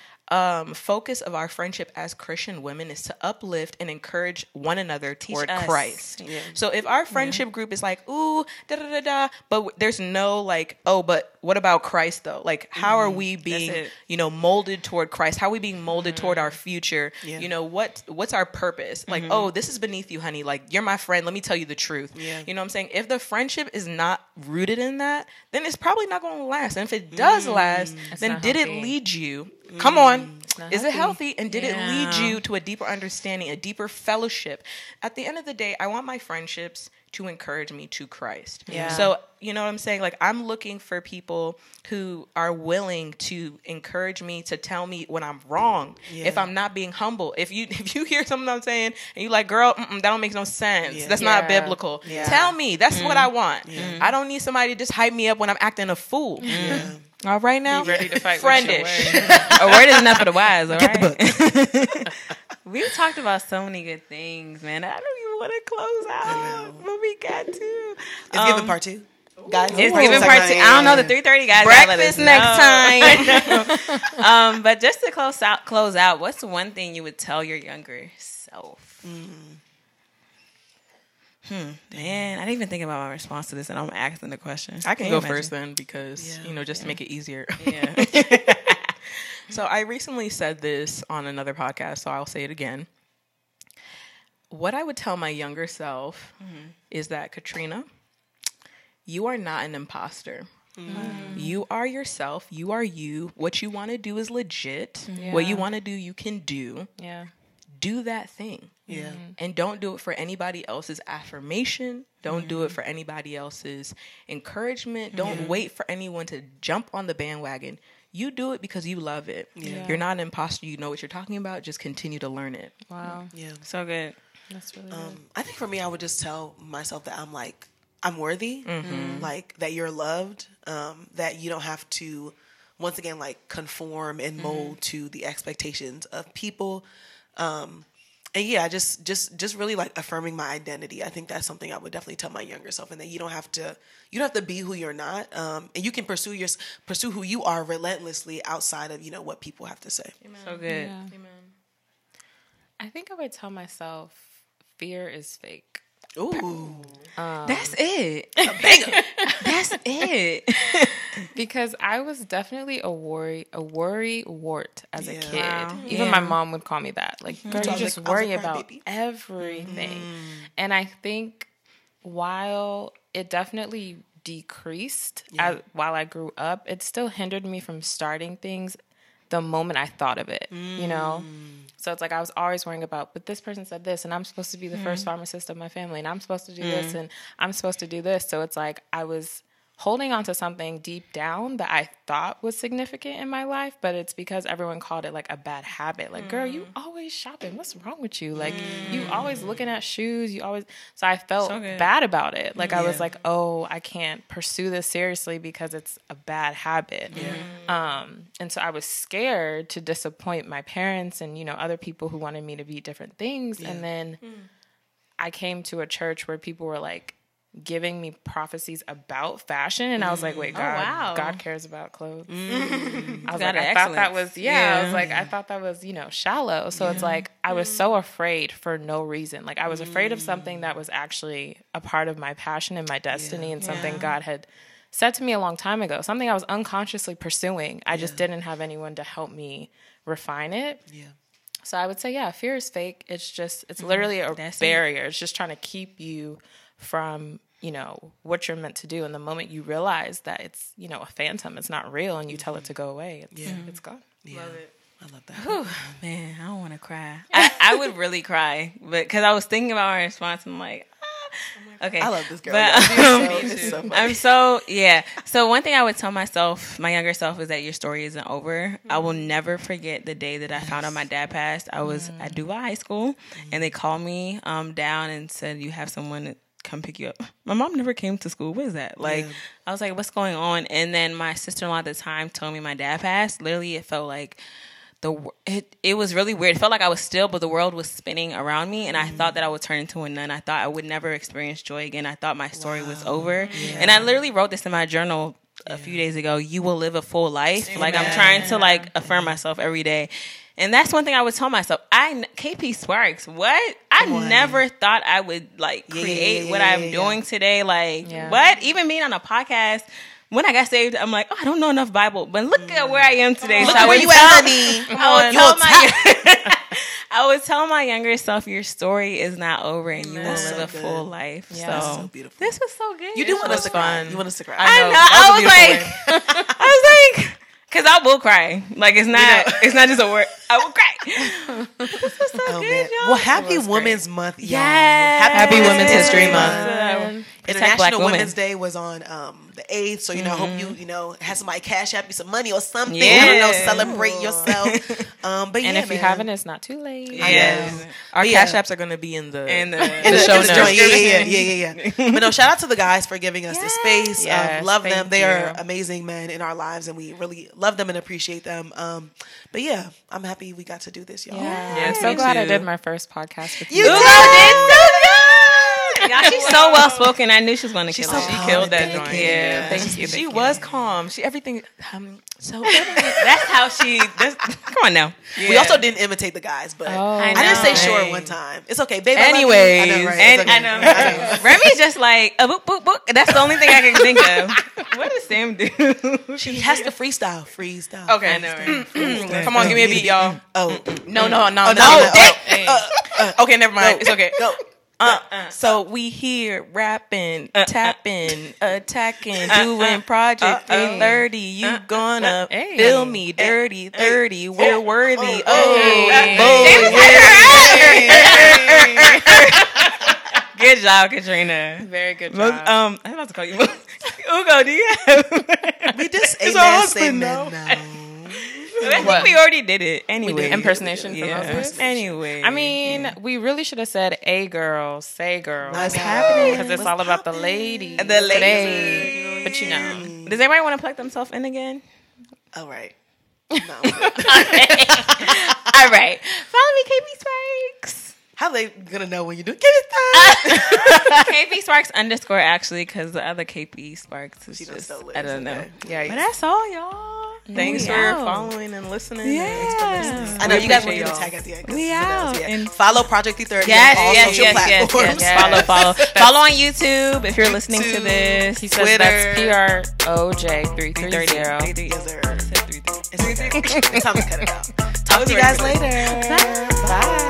focus of our friendship as Christian women is to uplift and encourage one another toward Christ. Yeah. So if our friendship group is like, ooh, da da da da, but there's no like, oh, but what about Christ though? Like, how are we being, you know, molded toward Christ? How are we being molded toward our future? Yeah. You know, what's our purpose? Like, oh, this is beneath you, honey. Like, you're my friend. Let me tell you the truth. Yeah. You know what I'm saying? If the friendship is not rooted in that, then it's probably not going to last. And if it does last, then did it lead you? Come on. Is it healthy? And did it lead you to a deeper understanding, a deeper fellowship? At the end of the day, I want my friendships to encourage me to Christ. Yeah. So, you know what I'm saying? Like, I'm looking for people who are willing to encourage me, to tell me when I'm wrong, if I'm not being humble. If you hear something I'm saying and you're like, girl, that don't make no sense. Yeah. That's not biblical. Yeah. Tell me. That's what I want. Yeah. I don't need somebody to just hype me up when I'm acting a fool. Yeah. All right now, be ready to fight Friendish. A word is enough for the wise, all right? Get the book. We've talked about so many good things, man. I don't even want to close out, but we got to. It's given part two. Guys, it's given part two. I don't know, the 3:30 guys. Breakfast next time. But just to close out, what's one thing you would tell your younger self? Man, I didn't even think about my response to this, and I'm asking the question. I can go first then because, you know, just to make it easier. Yeah. So I recently said this on another podcast, so I'll say it again. What I would tell my younger self is that, Katrina, you are not an imposter. You are yourself. You are you. What you want to do is legit. Yeah. What you want to do, you can do. Yeah. Do that thing. Yeah. And don't do it for anybody else's affirmation. Don't do it for anybody else's encouragement. Don't wait for anyone to jump on the bandwagon. You do it because you love it. Yeah. You're not an imposter. You know what you're talking about. Just continue to learn it. Wow. Yeah. So good. That's really good. I think for me, I would just tell myself that I'm worthy. Like, that you're loved. That you don't have to, once again, like, conform and mold to the expectations of people. And yeah, just really like affirming my identity. I think that's something I would definitely tell my younger self, and that you don't have to be who you're not, and you can pursue who you are relentlessly outside of what people have to say. Amen. So good. Yeah. Amen. I think I would tell myself fear is fake. Ooh, that's it. That's it. Because I was definitely a worrywart as a kid. Wow. Even my mom would call me that. Like, girl, you just worry about everything. Mm-hmm. And I think while it definitely decreased while I grew up, it still hindered me from starting things the moment I thought of it, So it's like I was always worrying about, but this person said this, and I'm supposed to be the first pharmacist of my family, and I'm supposed to do this, and I'm supposed to do this. So it's like I was holding on to something deep down that I thought was significant in my life, but it's because everyone called it like a bad habit. Like, girl, you always shopping. What's wrong with you? Like, you always looking at shoes. You always. So I felt bad about it. Like, I was like, oh, I can't pursue this seriously because it's a bad habit. Yeah. And so I was scared to disappoint my parents and, other people who wanted me to be different things. Yeah. And then I came to a church where people were like, giving me prophecies about fashion, and I was like, wait, God, God cares about clothes. I was like, I thought that was, I was like, I thought that was, shallow. So it's like, I was so afraid for no reason. Like I was afraid of something that was actually a part of my passion and my destiny and something God had said to me a long time ago, something I was unconsciously pursuing. I just didn't have anyone to help me refine it. Yeah. So I would say, fear is fake. It's just, it's literally a barrier. It's just trying to keep you from what you're meant to do, and the moment you realize that it's a phantom, it's not real, and you tell it to go away, it's gone. Love it. I love that. Whew. Man, I don't want to cry. I would really cry, but because I was thinking about my response, I'm like, okay, I love this girl. But, So one thing I would tell myself, my younger self, is that your story isn't over. I will never forget the day that I found out my dad passed. I was at Duval High School, and they called me down and said, you have someone come pick you up. My mom never came to school. What is that? Like, I was like, what's going on? And then my sister-in-law at the time told me my dad passed. Literally, it felt like it was really weird. It felt like I was still, but the world was spinning around me, and I thought that I would turn into a nun. I thought I would never experience joy again. I thought my story was over. Yeah. And I literally wrote this in my journal a few days ago. You will live a full life. Amen. Like, I'm trying to like affirm myself every day. And that's one thing I would tell myself. KP Sparks, what? I never thought I would like create what I'm doing today. Like, what? Even being on a podcast, when I got saved, I'm like, oh, I don't know enough Bible. But look at where I am today. Look at where you at, honey. I would tell my younger self, your story is not over, and you will live a full life. Yeah. So, so beautiful. This was so good. You do want us to cry. You want us to cry. I know. I was like... Because I will cry. Like, it's not it's not just a word. I will cry. This was so good, y'all. Well, happy Women's Month, y'all. Yes. Happy Women's History Month. International Women's Day was on the 8th. So, I hope you have somebody cash app you some money or something. Yeah. I don't know, celebrate yourself. But if you haven't, it's not too late. Yes. Our cash apps are going to be in the show notes. Yeah. But no, shout out to the guys for giving us this space. Love them. They are amazing men in our lives, and we really love them and appreciate them. But I'm happy we got to do this, y'all. Yeah, I'm so glad I did my first podcast with you. You did so good. Y'all, she's so well spoken. I knew she was going to kill it. She killed that joint. Yeah, thank you. She was calm. She everything. So that's how she. Come on now. Yeah. We also didn't imitate the guys, but I didn't say sure one time. It's okay, baby. Anyway, I know. Remy's just like a boop boop boop. That's the only thing I can think of. What does Sam do? She has to freestyle. Okay, I know. Right? Come on, give me a beat, y'all. No. Okay, never mind. It's okay. Go. So we here rapping, tapping, attacking, doing Project 330. You gonna feel me dirty, 30. We're worthy. Good job, Katrina. Very good job. I'm about to call you. Ugo, do you have? We just amen now. I think we already did it anyway. We did impersonation for those. Anyway, I mean, we really should have said, "A girl, say girl." What's happening? Because it's all about the ladies. The ladies. Today. But does anybody want to plug themselves in again? All right. No. All right. Follow me, KP Sparks. How they gonna know when you do? Give it time. KP Sparks underscore actually, because the other KP Sparks is just so I don't know. Yeah, but that's all, y'all. Thanks for following and listening. Yeah, and for listening. I know you guys want to tag at the end. We out. And follow Project 330 on all social platforms. Yes. Follow on YouTube if you're listening to this. He says that's PROJ 330. It's time to cut it out. Talk to you guys later. Bye.